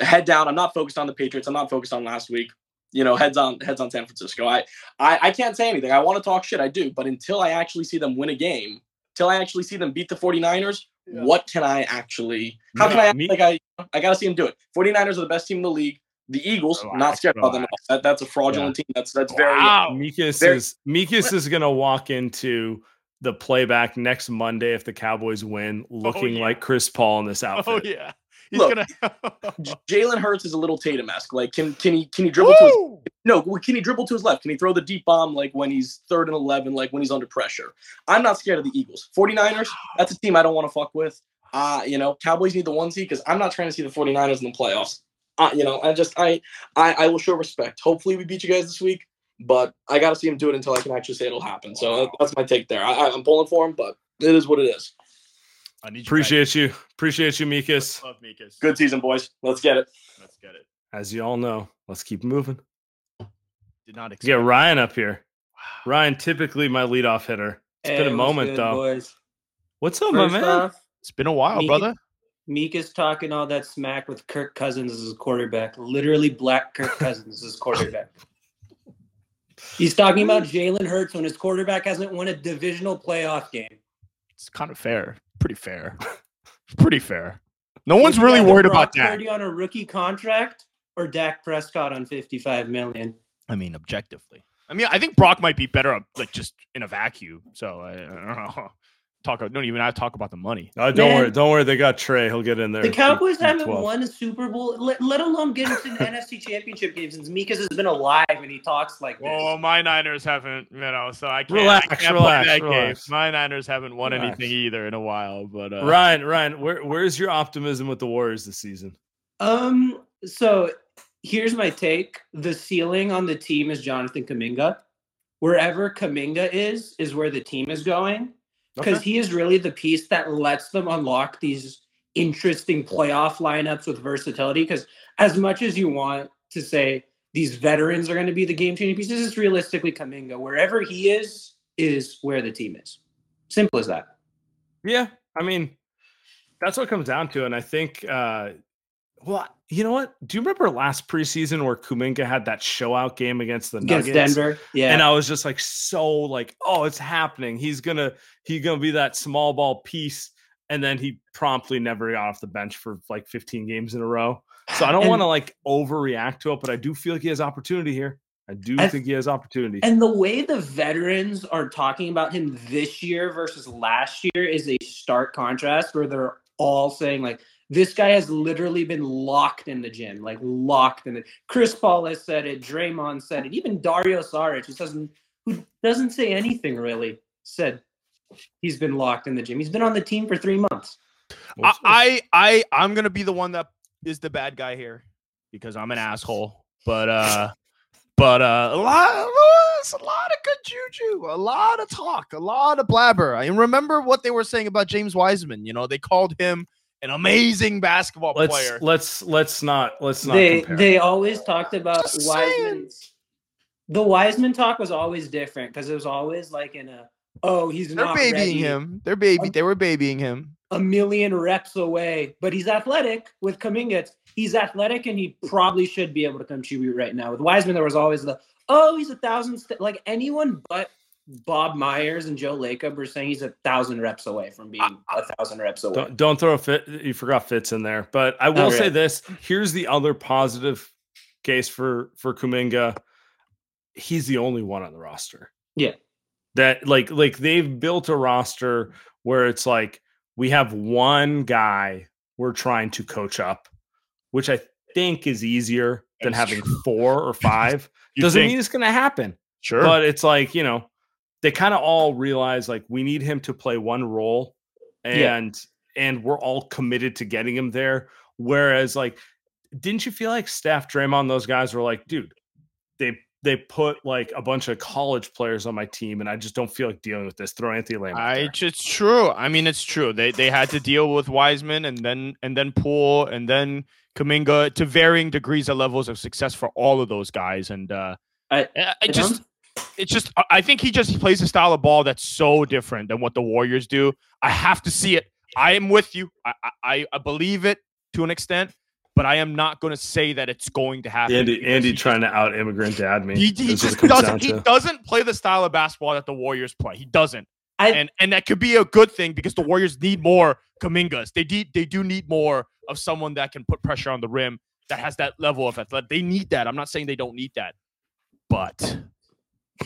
head down. I'm not focused on the Patriots. I'm not focused on last week. You know, heads on heads on San Francisco. I, I, I can't say anything. I want to talk shit. I do. But until I actually see them win a game, until I actually see them beat the 49ers, yeah. what can I actually – how yeah, can I – like, I I got to see them do it. 49ers are the best team in the league. The Eagles, relax, not scared relax. about them at all. That, that's a fraudulent yeah. team. That's that's wow. very – Mikas very, is, Mikas is going to walk into the playback next Monday if the Cowboys win looking oh, yeah. like Chris Paul in this outfit. Oh, yeah. He's Look, gonna... Jalen Hurts is a little Tatum-esque. Like, can can he can he dribble Woo! to his no? Can he dribble to his left? Can he throw the deep bomb like when he's third and eleven? Like when he's under pressure? I'm not scared of the Eagles. 49ers, that's a team I don't want to fuck with. Uh, you know, Cowboys need the one seed because I'm not trying to see the 49ers in the playoffs. Uh, you know, I just I, I I will show respect. Hopefully, we beat you guys this week, but I got to see him do it until I can actually say it'll happen. So wow. that's my take there. I, I'm pulling for him, but it is what it is. I need you Appreciate guys. you. Appreciate you, Mikas. Love Mikas. Good season, boys. Let's get it. Let's get it. As you all know, let's keep moving. Did not expect. Yeah, Ryan up here. Wow. Ryan, typically my leadoff hitter. It's hey, been a moment, good, though. Boys? What's up, First my man? Off, it's been a while, Mikas, brother. Mikas talking all that smack with Kirk Cousins as his quarterback. Literally black Kirk Cousins as his quarterback. He's talking about Jalen Hurts when his quarterback hasn't won a divisional playoff game. It's kind of fair. Pretty fair. Pretty fair. No one's Is really worried about that. On a rookie contract or Dak Prescott on fifty-five million? I mean, objectively. I mean, I think Brock might be better, like just in a vacuum. So I, I don't know. Talk. Don't even have to talk about the money. Uh, don't Man, worry. Don't worry. They got Trey. He'll get in there. The Cowboys in, in haven't won a Super Bowl, let, let alone get into the N F C Championship game since Mikas has been alive and he talks like this. Well, my Niners haven't, you know, so I can't. Relax, I can't relax, play that relax. Game. My Niners haven't won relax. anything either in a while. But uh, Ryan, Ryan, where, where's your optimism with the Warriors this season? Um. So here's my take. The ceiling on the team is Jonathan Kuminga. Wherever Kuminga is, is where the team is going. Because okay. he is really the piece that lets them unlock these interesting playoff lineups with versatility. Because as much as you want to say these veterans are going to be the game-changing pieces, it's realistically Kuminga. Wherever he is, is where the team is. Simple as that. Yeah, I mean, that's what it comes down to. And I think, uh, well, you know what? Do you remember last preseason where Kuminga had that show-out game against the against Nuggets? Denver, yeah. And I was just like, so like, oh, it's happening. He's gonna he's gonna be that small ball piece, and then he promptly never got off the bench for like fifteen games in a row. So I don't want to like overreact to it, but I do feel like he has opportunity here. I do I, think he has opportunity. And the way the veterans are talking about him this year versus last year is a stark contrast, where they're all saying like, this guy has literally been locked in the gym, like locked in it. Chris Paul has said it. Draymond said it. Even Dario Saric, who doesn't, who doesn't say anything really, said he's been locked in the gym. He's been on the team for three months. I, I, I I'm going to be the one that is the bad guy here because I'm an asshole. But uh, but uh, a lot, a lot of good juju, a lot of talk, a lot of blabber. I remember what they were saying about James Wiseman. You know, they called him an amazing basketball let's, player. Let's let's not let's not. They compare. They always talked about Just Wiseman. Saying. The Wiseman talk was always different because it was always like in a oh he's They're not babying ready. him. They're baby. They were babying him. A million reps away, but he's athletic. With Kuminga, he's athletic and he probably should be able to contribute right now. With Wiseman, there was always the oh he's a thousand st-. like anyone but Bob Myers and Joe Lacob were saying he's a thousand reps away from being a thousand reps away. Don't, don't throw a fit. You forgot Fitz in there, but I will oh, say yeah. this. Here's the other positive case for, for Kuminga. He's the only one on the roster. Yeah. that like like they've built a roster where it's like we have one guy we're trying to coach up, which I think is easier than That's having true. four or five. Doesn't think? mean it's going to happen. Sure. But it's like, you know, they kind of all realize like we need him to play one role and yeah. and we're all committed to getting him there. Whereas like, didn't you feel like Steph, Draymond, those guys were like, dude, they they put like a bunch of college players on my team and I just don't feel like dealing with this. Throw Anthony Lamb. I, it's true. I mean, it's true. They they had to deal with Wiseman and then and then Poole and then Kuminga to varying degrees of levels of success for all of those guys. And uh, I, I, I just it's just I think he just plays a style of ball that's so different than what the Warriors do. I have to see it. I am with you. I I, I believe it to an extent. But I am not going to say that it's going to happen. Andy, Andy trying to out-immigrant dad me. He, he just doesn't. He to. doesn't play the style of basketball that the Warriors play. He doesn't, I, and and that could be a good thing because the Warriors need more Kumingas. They de- They do need more of someone that can put pressure on the rim, that has that level of athletic. They need that. I'm not saying they don't need that, but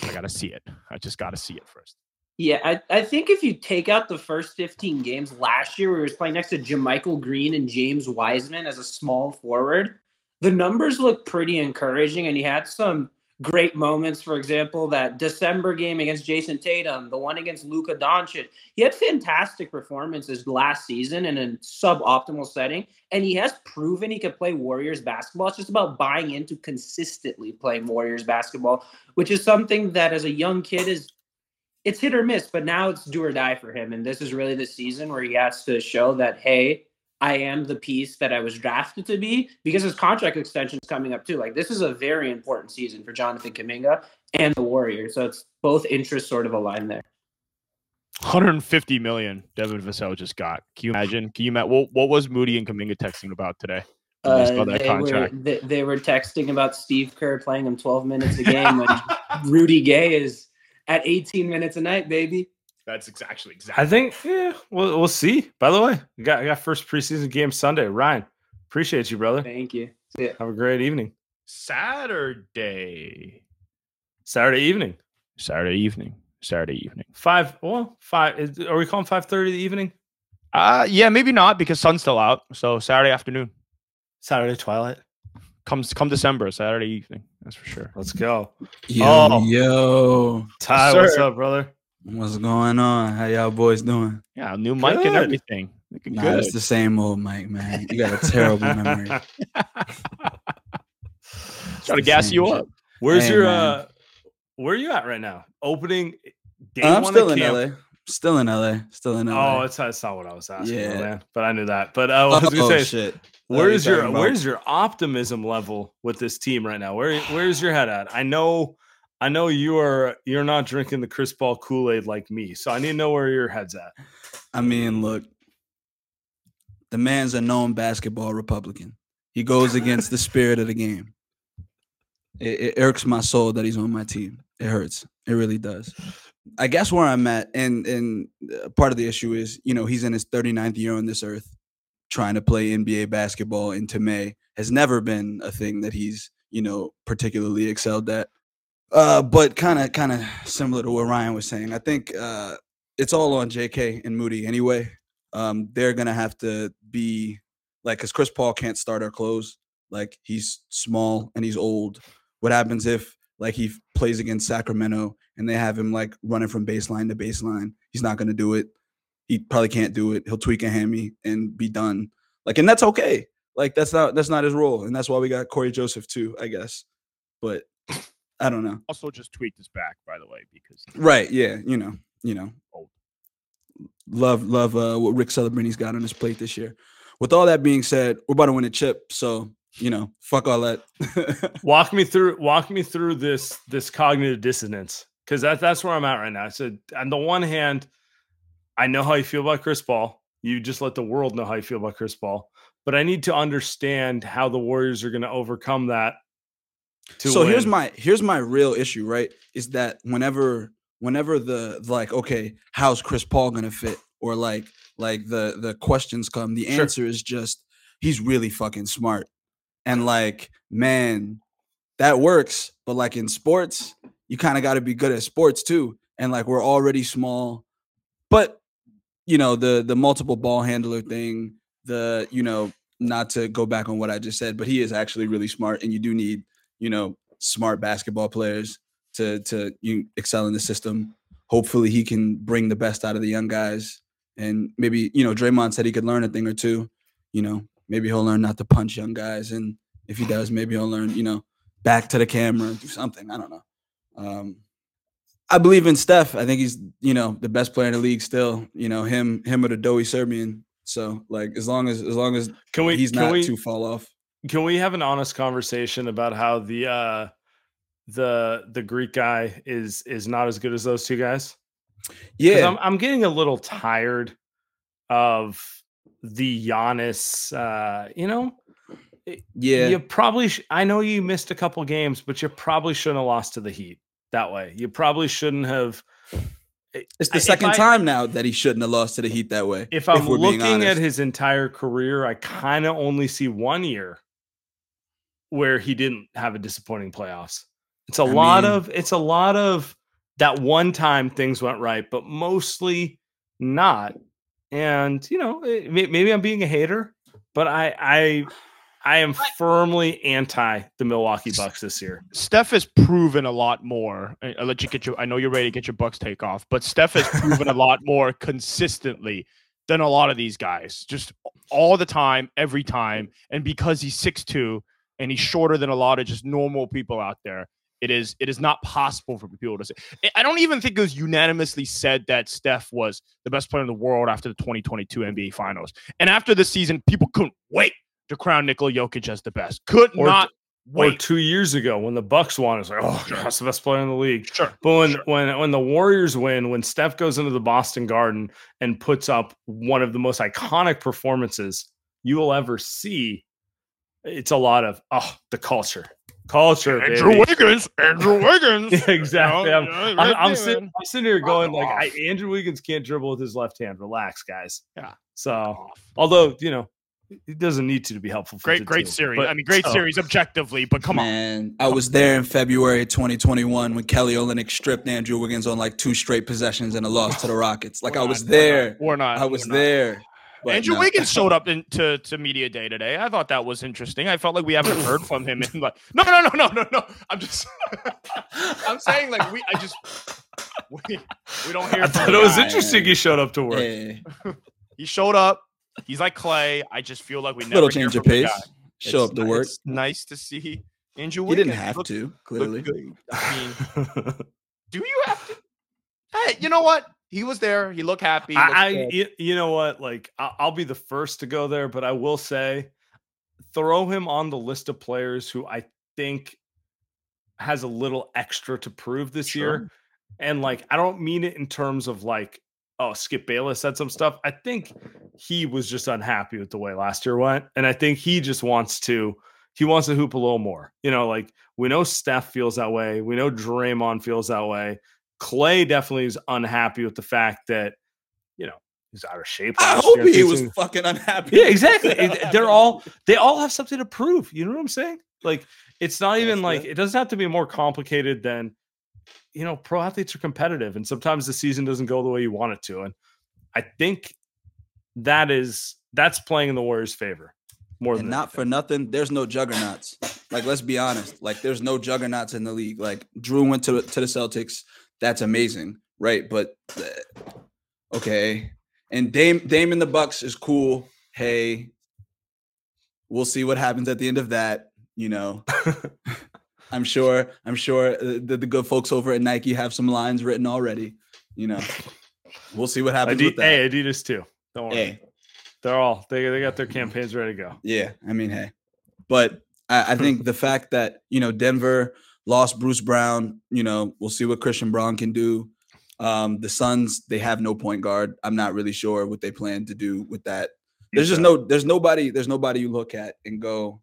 I gotta see it. I just gotta see it first. Yeah, I, I think if you take out the first fifteen games last year, where he was playing next to JaMychal Green and James Wiseman as a small forward, the numbers look pretty encouraging, and he had some great moments. For example, that December game against Jason Tatum, the one against Luka Doncic, he had fantastic performances last season in a suboptimal setting, and he has proven he could play Warriors basketball. It's just about buying into consistently playing Warriors basketball, which is something that as a young kid is – it's hit or miss, but now it's do or die for him. And this is really the season where he has to show that, hey, I am the piece that I was drafted to be, because his contract extension is coming up too. Like, this is a very important season for Jonathan Kuminga and the Warriors. So it's both interests sort of aligned there. one hundred fifty million Devin Vassell just got. Can you imagine? Can you imagine? What, what was Moody and Kuminga texting about today? Uh, they, were, they, they were texting about Steve Kerr playing him twelve minutes a game when Rudy Gay is at eighteen minutes a night, baby. That's actually exactly. I think, yeah, we'll, we'll see. By the way, we got, we got first preseason game Sunday. Ryan, appreciate you, brother. Thank you. See Have a great evening. Saturday. Saturday evening. Saturday evening. Saturday evening. Five, well, five. Is, are we calling five thirty in the evening? Uh, yeah, maybe not because sun's still out. So Saturday afternoon. Saturday twilight. Comes come December, Saturday evening. That's for sure. Let's go. Yo, oh. yo. Ty, Sir. what's up, brother? What's going on? How y'all boys doing? Yeah, new mic good. and everything. Nah, good. It's the same old mic, man. You got a terrible memory. Trying to gas you up. Where's hey, your man. uh where are you at right now? Opening day uh, I'm one still in camp. L A. Still in L A. Still in L A. Oh, it's that's not what I was asking, yeah. man. But I knew that. But uh, what I was gonna oh, say shit. Where's your where's your optimism level with this team right now? Where where's your head at? I know, I know you are you're not drinking the Chris Paul Kool-Aid like me, so I need to know where your head's at. I mean, look, the man's a known basketball Republican. He goes against the spirit of the game. It, it irks my soul that he's on my team. It hurts. It really does. I guess where I'm at, and and part of the issue is, you know, he's in his thirty-ninth year on this earth. Trying to play N B A basketball into May has never been a thing that he's, you know, particularly excelled at. Uh, but kind of, kind of similar to what Ryan was saying, I think uh, it's all on J K and Moody anyway. Um, they're gonna have to be like, because Chris Paul can't start or close. Like, he's small and he's old. What happens if like he plays against Sacramento and they have him like running from baseline to baseline? He's not gonna do it. He probably can't do it. He'll tweak a hammy and be done. Like, and that's okay. Like, that's not that's not his role, and that's why we got Corey Joseph too, I guess. But I don't know. Also, just tweaked his back, by the way, because right, yeah, you know, you know, old. love, love uh, what Rick Celebrini's got on his plate this year. With all that being said, we're about to win a chip, so you know, fuck all that. walk me through, walk me through this this cognitive dissonance, because that's that's where I'm at right now. So on the one hand, I know how you feel about Chris Paul. You just let the world know how you feel about Chris Paul. But I need to understand how the Warriors are going to overcome that. To so win. here's my here's my real issue, right? Is that whenever whenever the like, okay, how's Chris Paul going to fit? Or like like the the questions come, the answer sure. is just he's really fucking smart. And like, man, that works. But like in sports, you kind of got to be good at sports too. and like we're already small. But you know, the the multiple ball handler thing, the, you know, not to go back on what I just said, but he is actually really smart, and you do need, you know, smart basketball players to to you excel in the system. Hopefully he can bring the best out of the young guys. And maybe, you know, Draymond said he could learn a thing or two. You know, maybe he'll learn not to punch young guys. And if he does, maybe he'll learn, you know, back to the camera, do something. I don't know. Um, I believe in Steph. I think he's, you know, the best player in the league still. You know, him him or the doughy Serbian. So, like, as long as as long as can we, he's can not we, too fall off. Can we have an honest conversation about how the uh, the the Greek guy is is not as good as those two guys? Yeah, I'm, I'm getting a little tired of the Giannis. Uh, you know, yeah, you probably. Sh- I know you missed a couple games, but you probably shouldn't have lost to the Heat that way. You probably shouldn't have. It's the second I, time now that he shouldn't have lost to the Heat that way. If I'm if looking at his entire career, I kind of only see one year where he didn't have a disappointing playoffs. It's a I lot mean, of. It's a lot of. That one time things went right, but mostly not. And, you know, maybe I'm being a hater, but I I, I am firmly anti the Milwaukee Bucks this year. Steph has proven a lot more. I'll let you get your, I know you're ready to get your Bucks take off, but Steph has proven a lot more consistently than a lot of these guys, just all the time, every time. And because he's six two and he's shorter than a lot of just normal people out there, It is it is not possible for people to say. I don't even think it was unanimously said that Steph was the best player in the world after the twenty twenty-two N B A Finals. And after this season, people couldn't wait to crown Nikola Jokic as the best. Could or, not wait. Or two years ago when the Bucks won, it's like, oh, sure. That's the best player in the league. Sure. But when, sure. when when the Warriors win, when Steph goes into the Boston Garden and puts up one of the most iconic performances you will ever see, it's a lot of, oh, the culture. Culture, Andrew baby. Wiggins, Andrew Wiggins. Exactly. I'm, I'm, I'm, sitting, I'm sitting here going like, I, Andrew Wiggins can't dribble with his left hand. Relax, guys. Yeah. So, although you know, it doesn't need to to be helpful. For great, great team, series. But, I mean, great so, series objectively, but come man, on. I was there in February twenty twenty-one when Kelly Olynyk stripped Andrew Wiggins on like two straight possessions and a loss to the Rockets. Like we're I was not, there. We're not. I was there. Not. But Andrew no. Wiggins showed up in, to, to media day today. I thought that was interesting. I felt like we haven't heard from him. In like, no, no, no, no, no, no. I'm just, I'm saying like we, I just, we, we don't hear. I from thought it was guy. interesting. He showed up to work. Yeah. He showed up. He's like Clay. I just feel like we never little change of pace. Show up to work. It's nice to see Andrew Wiggins. He didn't have look, to clearly. I mean, do you have to? Hey, you know what? He was there. He looked happy. He looked I, I you know what? Like, I'll, I'll be the first to go there, but I will say, throw him on the list of players who I think has a little extra to prove this sure. year. And like, I don't mean it in terms of like, oh, Skip Bayless said some stuff. I think he was just unhappy with the way last year went, and I think he just wants to. He wants to hoop a little more. You know, like we know Steph feels that way. We know Draymond feels that way. Clay definitely is unhappy with the fact that, you know, he's out of shape. I hope he was fucking unhappy. Yeah, exactly. They're all, they all have something to prove. You know what I'm saying? Like, it's not even like, it doesn't have to be more complicated than, you know, pro athletes are competitive and sometimes the season doesn't go the way you want it to. And I think that is, that's playing in the Warriors' favor more than not for nothing. There's no juggernauts. Like, let's be honest. Like, there's no juggernauts in the league. Like, Drew went to, to the Celtics. That's amazing, right? But okay, and Dame Dame in the Bucks is cool. Hey, we'll see what happens at the end of that. You know, I'm sure. I'm sure the, the good folks over at Nike have some lines written already. You know, we'll see what happens. Adi- with that. Hey, Adidas too. Don't worry, hey. they're all they they got their campaigns ready to go. Yeah, I mean, hey, but I, I think the fact that you know Denver. Lost Bruce Brown. You know, we'll see what Christian Braun can do. Um, the Suns, they have no point guard. I'm not really sure what they plan to do with that. There's just no, there's nobody, there's nobody you look at and go,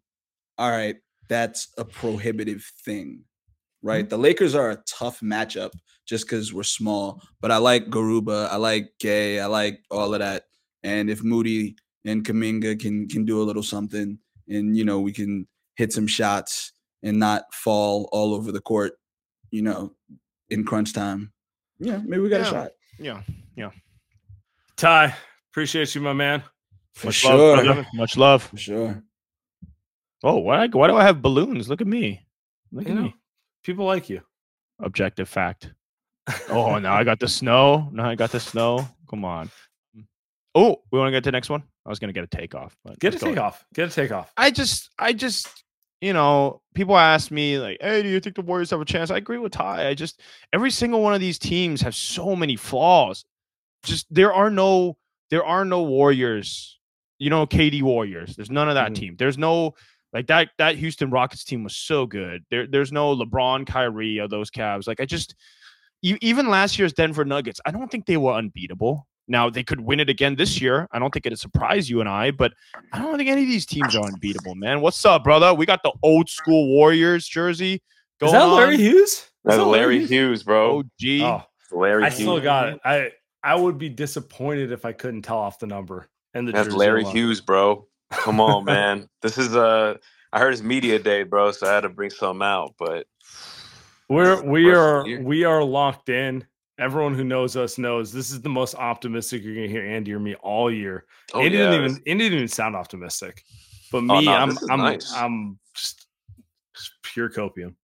all right, that's a prohibitive thing, right? Mm-hmm. The Lakers are a tough matchup just because we're small, but I like Garuba. I like Gay. I like all of that. And if Moody and Kuminga can, can do a little something and, you know, we can hit some shots and not fall all over the court, you know, in crunch time. yeah, maybe we got yeah. a shot. Yeah, yeah. Ty, appreciate you, my man. For much sure. Love, brother. Much love. For sure. Oh, why, why do I have balloons? Look at me. Look you at know, me. People like you. Objective fact. Oh, now I got the snow. Now I got the snow. Come on. Oh, we want to get to the next one? I was going to get a takeoff. But get a takeoff. Get a takeoff. I just, I just, you know, people ask me like, hey, do you think the Warriors have a chance? I agree with Ty. I just, every single one of these teams have so many flaws. Just, there are no, there are no Warriors, you know, K D Warriors. There's none of that mm-hmm. team. There's no, like that, that Houston Rockets team was so good. There, there's no LeBron, Kyrie, or those Cavs. Like I just, even last year's Denver Nuggets, I don't think they were unbeatable. Now, they could win it again this year. I don't think it'd surprise you and I, but I don't think any of these teams are unbeatable, man. What's up, brother? We got the old school Warriors jersey. Going Is that Larry on. Hughes? That's that Larry Hughes, Hughes bro. O G. Oh, Larry I Hughes. Still got it. I, I would be disappointed if I couldn't tell off the number. And the That's jersey Larry alone. Hughes, bro. Come on, man. This is, uh, I heard it's media day, bro, so I had to bring some out, but. We're, we are, we are locked in. Everyone who knows us knows this is the most optimistic you're going to hear Andy or me all year. Oh, Andy, yeah. didn't even, Andy didn't even sound optimistic. But me, oh, no, I'm I'm, nice. I'm just, just pure copium.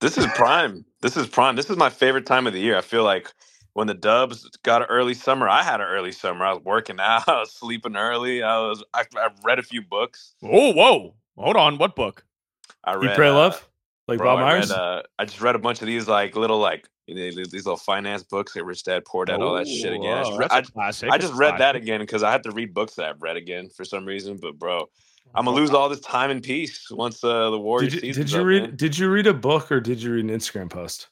This is prime. This is prime. This is my favorite time of the year. I feel like when the Dubs got an early summer, I had an early summer. I was working out. I was sleeping early. I was. I, I read a few books. Oh, whoa. Hold on. What book? I read. You Pray uh, Love? Like bro, Bob Myers? I, read, uh, I just read a bunch of these like little like, these little finance books, like Rich Dad Poor Dad, oh, all that shit again. Wow, I just, re- I, I just read that again because I had to read books that I've read again for some reason. But bro, I'm gonna lose all this time in peace once uh, the Warriors. Did you, did you up, read? Man. Did you read a book or did you read an Instagram post?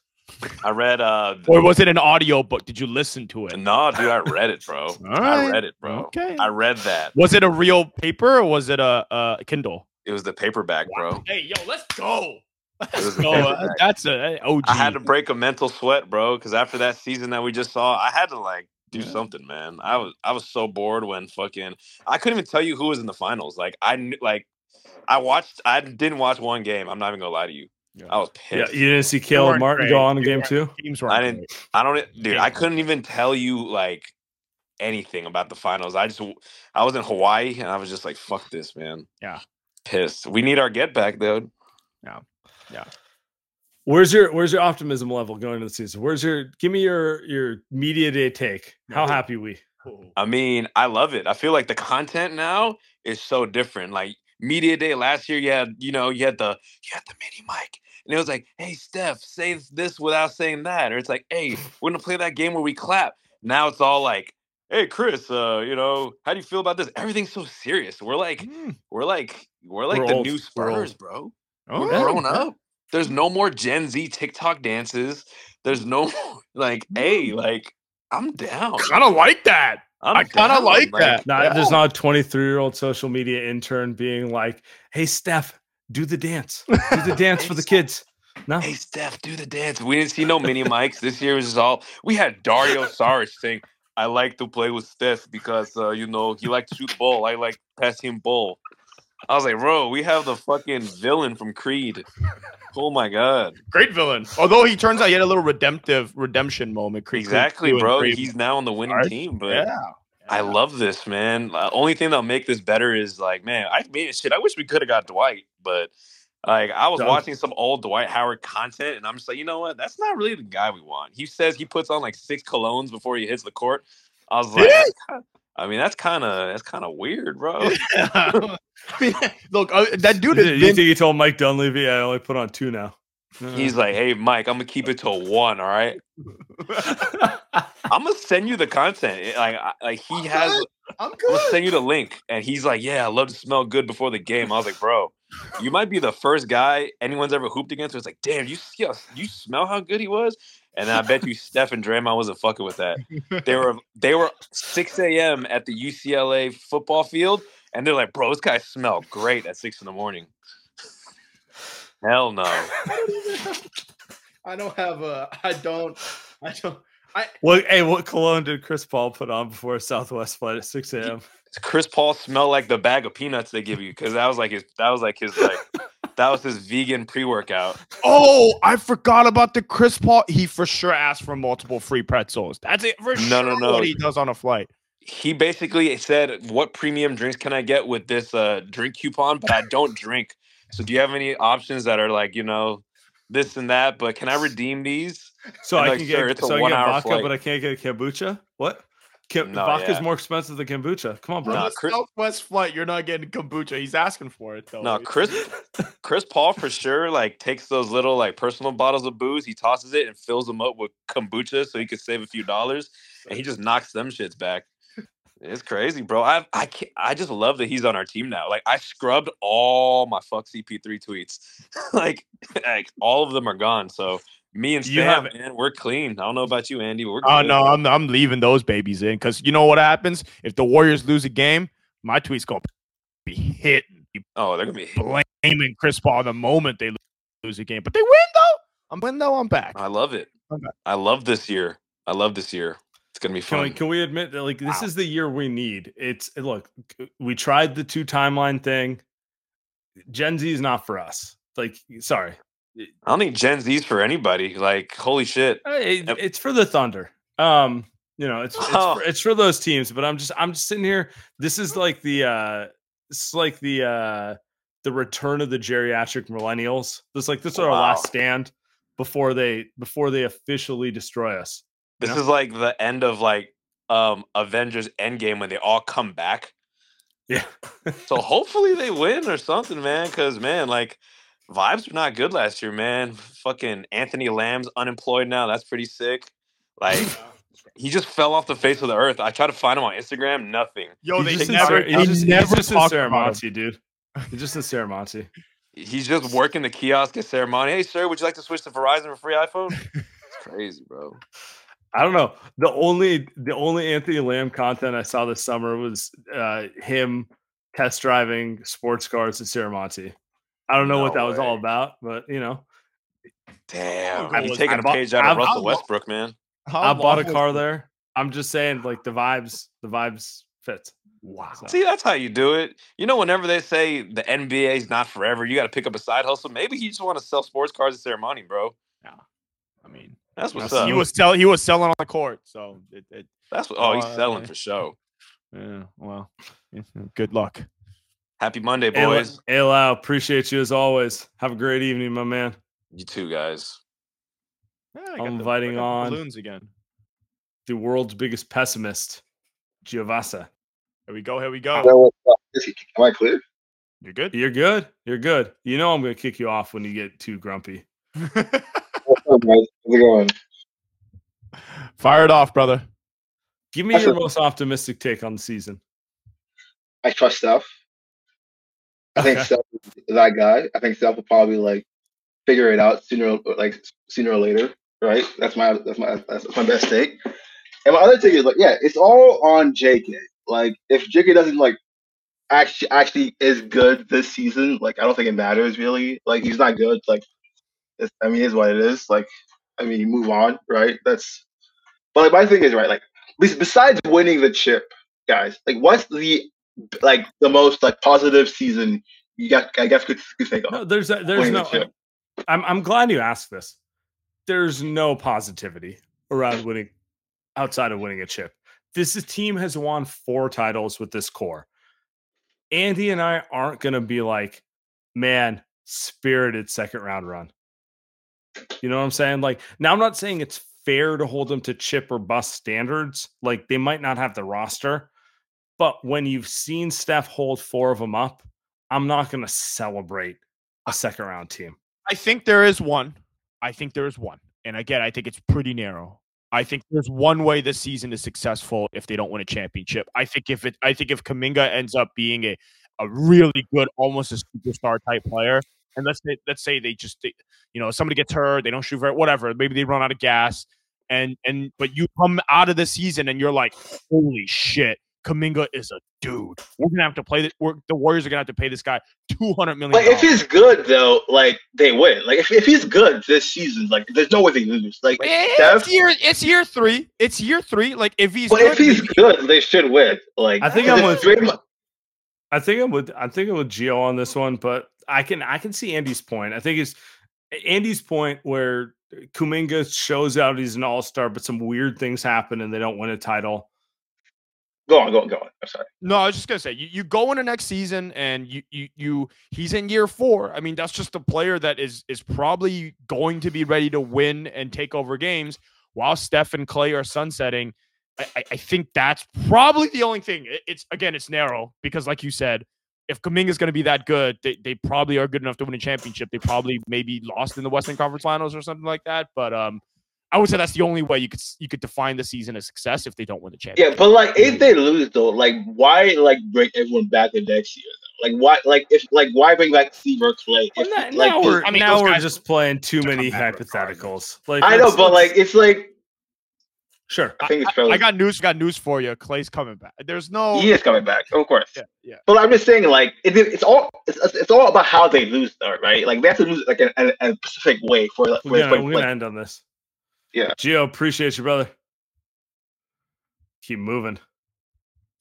I read. Uh, the, or was it an audio book? Did you listen to it? No, dude, I read it, bro. Right. I read it, bro. Okay, I read that. Was it a real paper or was it a, a Kindle? It was the paperback, wow. bro. Hey, yo, let's go. No, uh, that's a O G. I had to break a mental sweat, bro, because after that season that we just saw, I had to like do yeah. something, man. I was I was so bored when fucking I couldn't even tell you who was in the finals. Like I knew, like I watched, I didn't watch one game. I'm not even gonna lie to you. Yeah. I was pissed. Yeah, you didn't see Caleb Martin go on in game two. I didn't. I don't, dude. I couldn't even tell you like anything about the finals. I just I was in Hawaii and I was just like, fuck this, man. Yeah, pissed. We need our get back, though. Yeah. Yeah. Where's your where's your optimism level going into the season? Where's your give me your your media day take? How happy we? I mean, I love it. I feel like the content now is so different. Like media day last year, you had, you know, you had the you had the mini mic. And it was like, hey Steph, say this without saying that. Or it's like, hey, we're gonna play that game where we clap. Now it's all like, hey Chris, uh, you know, how do you feel about this? Everything's so serious. We're like, mm. we're like, we're like we're the old, new Spurs, bro. Oh, yeah. Grown up. There's no more Gen Z TikTok dances. There's no more, like, hey, like, I'm down. Kind of like that. I'm I kind of like, like that. Not, yeah. There's not a twenty-three-year-old social media intern being like, hey, Steph, do the dance. Do the dance hey, for the kids. No. Hey, Steph, do the dance. We didn't see no mini mics. This year was just all, we had Dario Saric saying, I like to play with Steph because, uh, you know, he likes to shoot the ball. I like passing him ball. I was like, bro, we have the fucking villain from Creed. Oh my god, great villain. Although he turns out he had a little redemptive redemption moment. Creed, exactly, Creed, bro. Creed. He's now on the winning Art. team, but yeah. I love this, man. The only thing that'll make this better is like, man, I mean, shit. I wish we could have got Dwight, but like, I was Doug. watching some old Dwight Howard content, and I'm just like, you know what? That's not really the guy we want. He says he puts on like six colognes before he hits the court. I was like. I mean, that's kind of that's kind of weird, bro. Yeah. I mean, look, uh, that dude. Is you, you think he told Mike Dunleavy, I only put on two now? He's like, hey, Mike, I'm gonna keep it to one, all right? I'm gonna send you the content. Like, like he I'm has. Good. I'm good. I'm gonna send you the link, and he's like, yeah, I love to smell good before the game. I was like, bro, you might be the first guy anyone's ever hooped against. Who's like, damn, you see us? You smell how good he was? And I bet you Steph and Draymond wasn't fucking with that. They were they were six a.m. at the U C L A football field, and they're like, bro, this guy smelled great at six in the morning. Hell no. I don't have a – I don't – I don't I, well, hey, what cologne did Chris Paul put on before a Southwest flight at six a.m.? Chris Paul smelled like the bag of peanuts they give you because that was like his – that was like his like – That was his vegan pre-workout. Oh, I forgot about the Chris Paul. He for sure asked for multiple free pretzels. That's it for no, sure no, no. What he does on a flight. He basically said, what premium drinks can I get with this uh, drink coupon? But I don't drink. So do you have any options that are like, you know, this and that? But can I redeem these? So and I like, can sure, get, so I get vodka, flight. But I can't get a kombucha? What? Kim, no, vodka's yeah. more expensive than kombucha. Come on, bro. Nah, Chris, Southwest flight, you're not getting kombucha. He's asking for it, though. No, nah, Chris, Chris Paul for sure like takes those little like personal bottles of booze. He tosses it and fills them up with kombucha so he could save a few dollars, and he just knocks them shits back. It's crazy, bro. I I can't, I just love that he's on our team now. Like I scrubbed all my fuck C P three tweets. like like all of them are gone. So. Me and Stan, man, we're clean. I don't know about you, Andy, but we're clean. Oh, no, I'm I'm leaving those babies in because you know what happens? If the Warriors lose a game, my tweet's going to be hitting. Oh, they're going to be blaming Chris Paul the moment they lose a game. But they win, though. I'm winning, though. I'm back. I love it. I love this year. I love this year. It's going to be fun. Can we, can we admit that, like, this wow. is the year we need? It's look, we tried the two timeline thing. Gen Z is not for us. Like, sorry. I don't think Gen Z's for anybody. Like, holy shit! It, it's for the Thunder. Um, you know, it's it's, oh. for, it's for those teams. But I'm just I'm just sitting here. This is like the uh, it's like the uh, the return of the geriatric millennials. It's like this is our wow. last stand before they before they officially destroy us. This know? is like the end of like um, Avengers Endgame when they all come back. Yeah. So hopefully they win or something, man. Because man, like. Vibes were not good last year, man. Fucking Anthony Lamb's unemployed now. That's pretty sick. Like, he just fell off the face of the earth. I tried to find him on Instagram. Nothing. Yo, they just never. He's just, he's never just in Serramonte, dude. He's just in Serramonte. He's just working the kiosk at Serramonte. Hey, sir, would you like to switch to Verizon for free iPhone? It's crazy, bro. I don't know. The only the only Anthony Lamb content I saw this summer was uh, him test driving sports cars at Serramonte. I don't know no what that way. was all about, but you know. Damn, I've taken a page out of Russell Westbrook, man. I bought a car there. I'm just saying, like the vibes, the vibes fit. Wow. So. See, that's how you do it. You know, whenever they say the N B A is not forever, you got to pick up a side hustle. Maybe he just want to sell sports cars at ceremony, bro. Yeah, I mean, that's what's up. He was selling. He was selling on the court, so it, it, that's what. Oh, he's uh, selling for show. Yeah. Well, good luck. Happy Monday, boys. Alau, appreciate you as always. Have a great evening, my man. You too, guys. Yeah, I'm inviting on balloons again. The world's biggest pessimist, Giovassa. Here we go. Here we go. Am I clear? You're good. You're good. You're good. You know I'm going to kick you off when you get too grumpy. What's up, guys? How's it going? Fire it off, brother. Give me I your should... most optimistic take on the season. I trust Steph. I think okay. Steph is that guy. I think Steph will probably like figure it out sooner, like sooner or later, right? That's my that's my that's my best take. And my other take is like, yeah, it's all on J K. Like, if J K doesn't like actually actually is good this season, like I don't think it matters really. Like, he's not good. Like, it's, I mean, it is what it is. Like, I mean, you move on, right? That's. But like, my thing is right. Like, besides winning the chip, guys, like, what's the like the most like positive season you got, I guess, could, could think of. No, there's a, there's no. I'm I'm glad you asked this. There's no positivity around winning, outside of winning a chip. This team has won four titles with this core. Andy and I aren't gonna be like, man, spirited second round run. You know what I'm saying? Like, now I'm not saying it's fair to hold them to chip or bust standards. Like, they might not have the roster. But when you've seen Steph hold four of them up, I'm not going to celebrate a second round team. I think there is one. I think there is one. And again, I think it's pretty narrow. I think there's one way this season is successful if they don't win a championship. I think if it, I think if Kuminga ends up being a, a really good, almost a superstar type player, and let's say, let's say they just, they, you know, somebody gets hurt, they don't shoot very, whatever, maybe they run out of gas, and and but you come out of the season and you're like, holy shit. Kuminga is a dude. We're gonna have to play this. We're, the Warriors are gonna have to pay this guy two hundred million. Like, if he's good though, like they win. Like if, if he's good this season, like there's no way they lose. Like it's, Steph, year, it's year three. It's year three. Like if he's, but good, if he's he, good, they should win. Like I think I'm with. Dream- I think I'm with. I think I'm with Gio on this one, but I can I can see Andy's point. I think it's Andy's point where Kuminga shows out he's an all-star, but some weird things happen and they don't win a title. Go on, go on, go on. I'm sorry. No, I was just gonna say you, you go into next season and you you you he's in year four. I mean, that's just a player that is is probably going to be ready to win and take over games while Steph and Clay are sunsetting. I, I think that's probably the only thing. It, it's again, it's narrow because, like you said, if Kuminga is going to be that good, they, they probably are good enough to win a championship. They probably maybe lost in the Western Conference Finals or something like that. But um, I would say that's the only way you could you could define the season as success if they don't win the championship. Yeah, but like if they lose though, like why like bring everyone back in next year? Though? Like why like if like why bring back Seaver Clay? If, not, like now we're, I mean, now we're just playing too many hypotheticals. Like I know, but like it's like. Sure. I, think it's probably... I, I got news got news for you. Clay's coming back. There's no He is coming back, of course. Yeah, yeah. But I'm just saying, like, it, it's all it's, it's all about how they lose though, right? Like they have to lose like in a specific way for like we're, gonna, for, we're like, gonna end on this. Yeah. Gio, appreciate you, brother. Keep moving.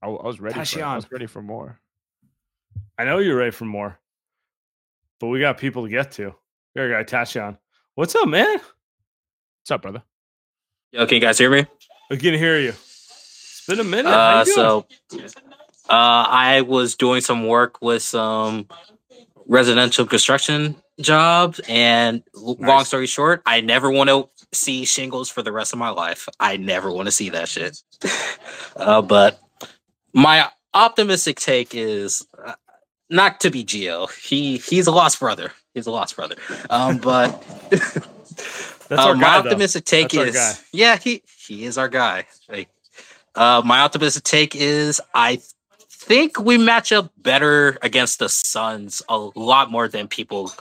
I, I was ready for, I was ready for more. I know you're ready for more. But we got people to get to. Here guy Tashion. What's up, man? What's up, brother? Okay, guys, hear me? I can hear you. It's been a minute. Uh, so, uh, I was doing some work with some residential construction jobs, and nice. Long story short, I never want to see shingles for the rest of my life. I never want to see that shit. uh, but my optimistic take is uh, not to be Gio. He he's a lost brother. He's a lost brother. Um, but. That's uh, our my guy, optimistic though. take That's is yeah he he is our guy. Like, uh, my optimistic take is I th- think we match up better against the Suns a lot more than people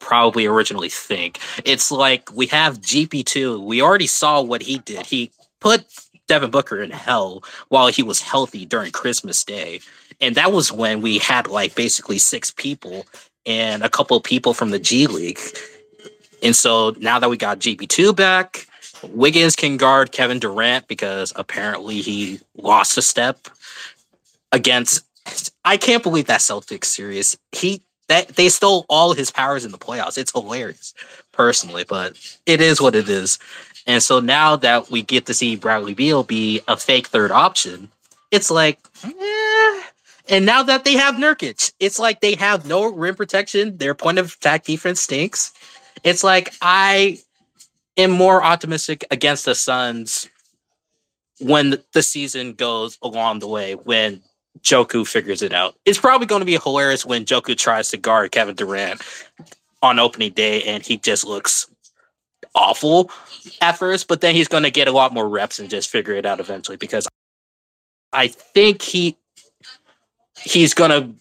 probably originally think. It's like we have G P two. We already saw what he did. He put Devin Booker in hell while he was healthy during Christmas Day, and that was when we had like basically six people and a couple of people from the G League. And so now that we got G P two back, Wiggins can guard Kevin Durant because apparently he lost a step against. I can't believe that Celtics series. He that they stole all his powers in the playoffs. It's hilarious, personally, but it is what it is. And so now that we get to see Bradley Beal be a fake third option, it's like, eh. And now that they have Nurkic, it's like they have no rim protection. Their point of attack defense stinks. It's like I am more optimistic against the Suns when the season goes along the way, when Jokic figures it out. It's probably going to be hilarious when Jokic tries to guard Kevin Durant on opening day and he just looks awful at first, but then he's going to get a lot more reps and just figure it out eventually because I think he he's going to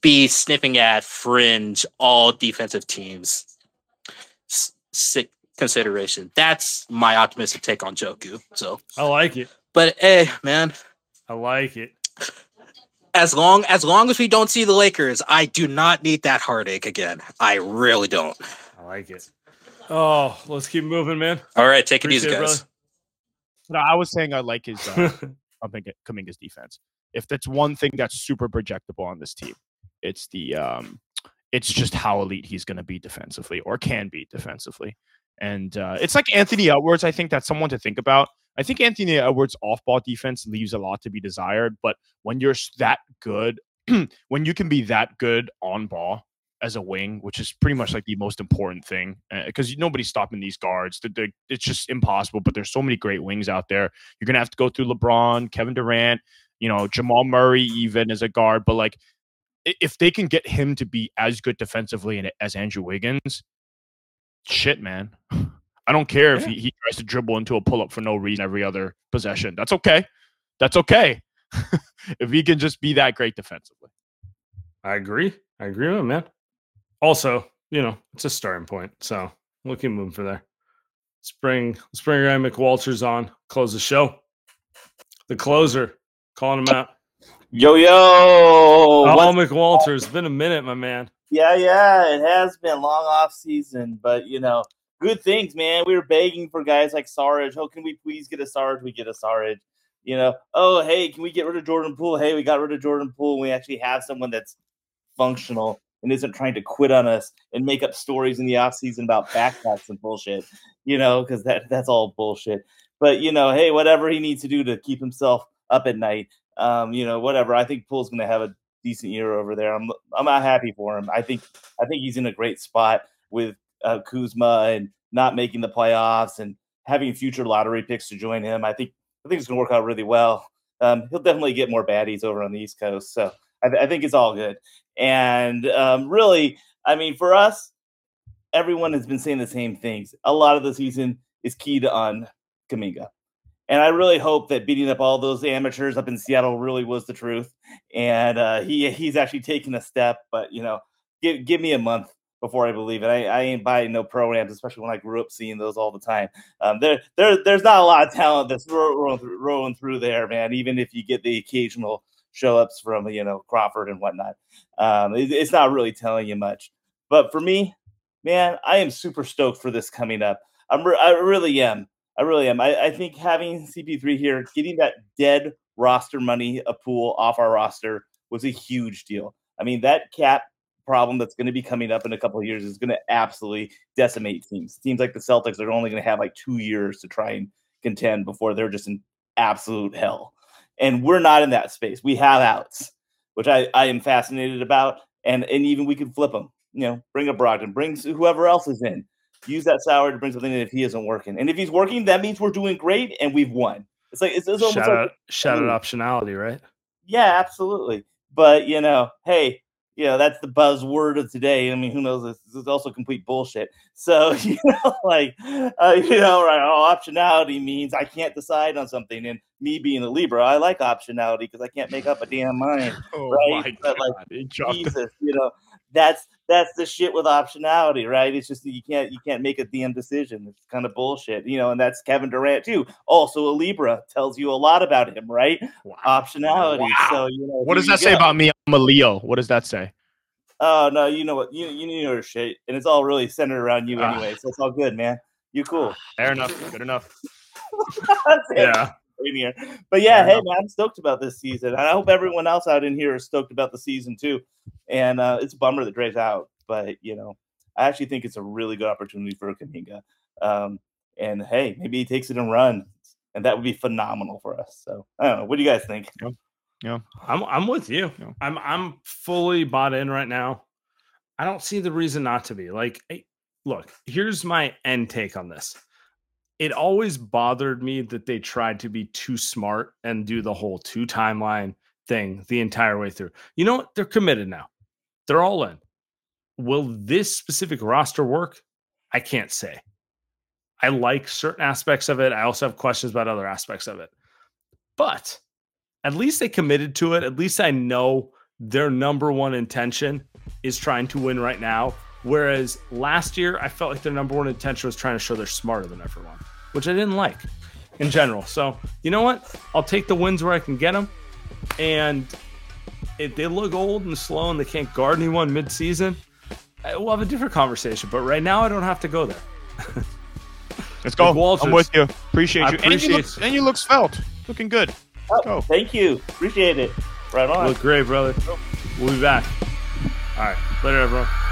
be sniffing at fringe all defensive teams. Sick consideration. That's my optimistic take on Jokic. So I like it. But hey, man, I like it. As long as long as we don't see the Lakers, I do not need that heartache again. I really don't. I like it. Oh, let's keep moving, man. All right, take Appreciate it easy, guys. It, no, I was saying I like his. Uh, I think Kuminga's defense. If that's one thing that's super projectable on this team, it's the. Um, It's just how elite he's going to be defensively or can be defensively. And uh, it's like Anthony Edwards. I think that's someone to think about. I think Anthony Edwards' off-ball defense leaves a lot to be desired. But when you're that good, when you can be that good on ball as a wing, which is pretty much like the most important thing, because uh, nobody's stopping these guards. They're, they're, it's just impossible. But there's so many great wings out there. You're going to have to go through LeBron, Kevin Durant, you know, Jamal Murray even as a guard. But like, if they can get him to be as good defensively as Andrew Wiggins, shit, man. I don't care if he, he tries to dribble into a pull-up for no reason every other possession. That's okay. That's okay. If he can just be that great defensively. I agree. I agree with him, man. Also, you know, it's a starting point. So we'll keep moving for there. Let's bring, let's bring Ryan McWalters on. Close the show. The closer. Calling him out. Yo, yo. Oh, McWalters. It's been a minute, my man. Yeah, yeah. It has been a long off season, but, you know, good things, man. We were begging for guys like Saric. Oh, can we please get a Saric? We get a Saric. You know, oh, hey, can we get rid of Jordan Poole? Hey, we got rid of Jordan Poole. We actually have someone that's functional. and isn't trying to quit on us and make up stories in the offseason about backpacks and bullshit, you know, because that that's all bullshit. But, you know, hey, whatever he needs to do to keep himself up at night, um, you know, whatever. I think Poole's going to have a decent year over there. I'm I'm not happy for him. I think I think he's in a great spot with uh, Kuzma and not making the playoffs and having future lottery picks to join him. I think I think it's going to work out really well. Um, he'll definitely get more baddies over on the East Coast. So I, th- I think it's all good. And um, really, I mean, for us, everyone has been saying the same things. A lot of the season is keyed on Kuminga. And I really hope that beating up all those amateurs up in Seattle really was the truth. And uh, he he's actually taken a step. But, you know, give give me a month before I believe it. I, I ain't buying no programs, especially when I grew up seeing those all the time. Um, there, there, there's not a lot of talent that's rolling through, rolling through there, man, even if you get the occasional show-ups from, you know, Crawford and whatnot. Um, it, it's not really telling you much. But for me, man, I am super stoked for this coming up. I'm re- I really am. I really am. I, I think having C P three here, getting that dead roster money, a pool off our roster, was a huge deal. I mean, that cap problem that's going to be coming up in a couple of years is going to absolutely decimate teams. Teams like the Celtics are only going to have like two years to try and contend before they're just in absolute hell. And we're not in that space. We have outs, which I, I am fascinated about. And, and even we can flip them, you know, bring a Brogdon, bring whoever else is in, use that salary to bring something in if he isn't working. And if he's working, that means we're doing great and we've won. It's like, it's, it's almost shout like out, shout I mean, out optionality, right? Yeah, absolutely. But you know, hey, you know, that's the buzzword of today. I mean, who knows? This is also complete bullshit. So, you know, like, uh, you know, right? Oh, optionality means I can't decide on something. And me being a Libra, I like optionality because I can't make up a damn mind. Oh, right? My but, God. Like, Jesus, you know, that's that's the shit with optionality, right? It's just that you can't you can't make a damn decision. It's kind of bullshit, you know. And that's Kevin Durant too. Also, a Libra tells you a lot about him, right? Wow. Optionality. Wow. So, you know, what does that say about me? I'm a Leo. What does that say? Oh no, you know what? You you know your shit, and it's all really centered around you uh, anyway. So it's all good, man. You cool? Fair enough. Good enough. Yeah. In here. But yeah, hey man, I'm stoked about this season, and I hope everyone else out in here is stoked about the season too. And uh, it's a bummer that Dre's out, but you know, I actually think it's a really good opportunity for Kuminga. Um, and hey, maybe he takes it and runs, and that would be phenomenal for us. So I don't know. What do you guys think? Yeah, yeah. I'm I'm with you. Yeah. I'm I'm fully bought in right now. I don't see the reason not to be. Like, hey, look, here's my end take on this. It always bothered me that they tried to be too smart and do the whole two timeline thing the entire way through. You know what? They're committed now. They're all in. Will this specific roster work? I can't say. I like certain aspects of it. I also have questions about other aspects of it. But at least they committed to it. At least I know their number one intention is trying to win right now. Whereas last year, I felt like their number one intention was trying to show they're smarter than everyone, which I didn't like in general. So, you know what? I'll take the wins where I can get them. And if they look old and slow and they can't guard anyone mid-season, we'll have a different conversation. But right now, I don't have to go there. Let's go. Walters, I'm with you. Appreciate you. Appreciate and, you look, and you look svelte. Looking good. Oh, go. Thank you. Appreciate it. Right on. Look great, brother. We'll be back. All right. Later, everyone.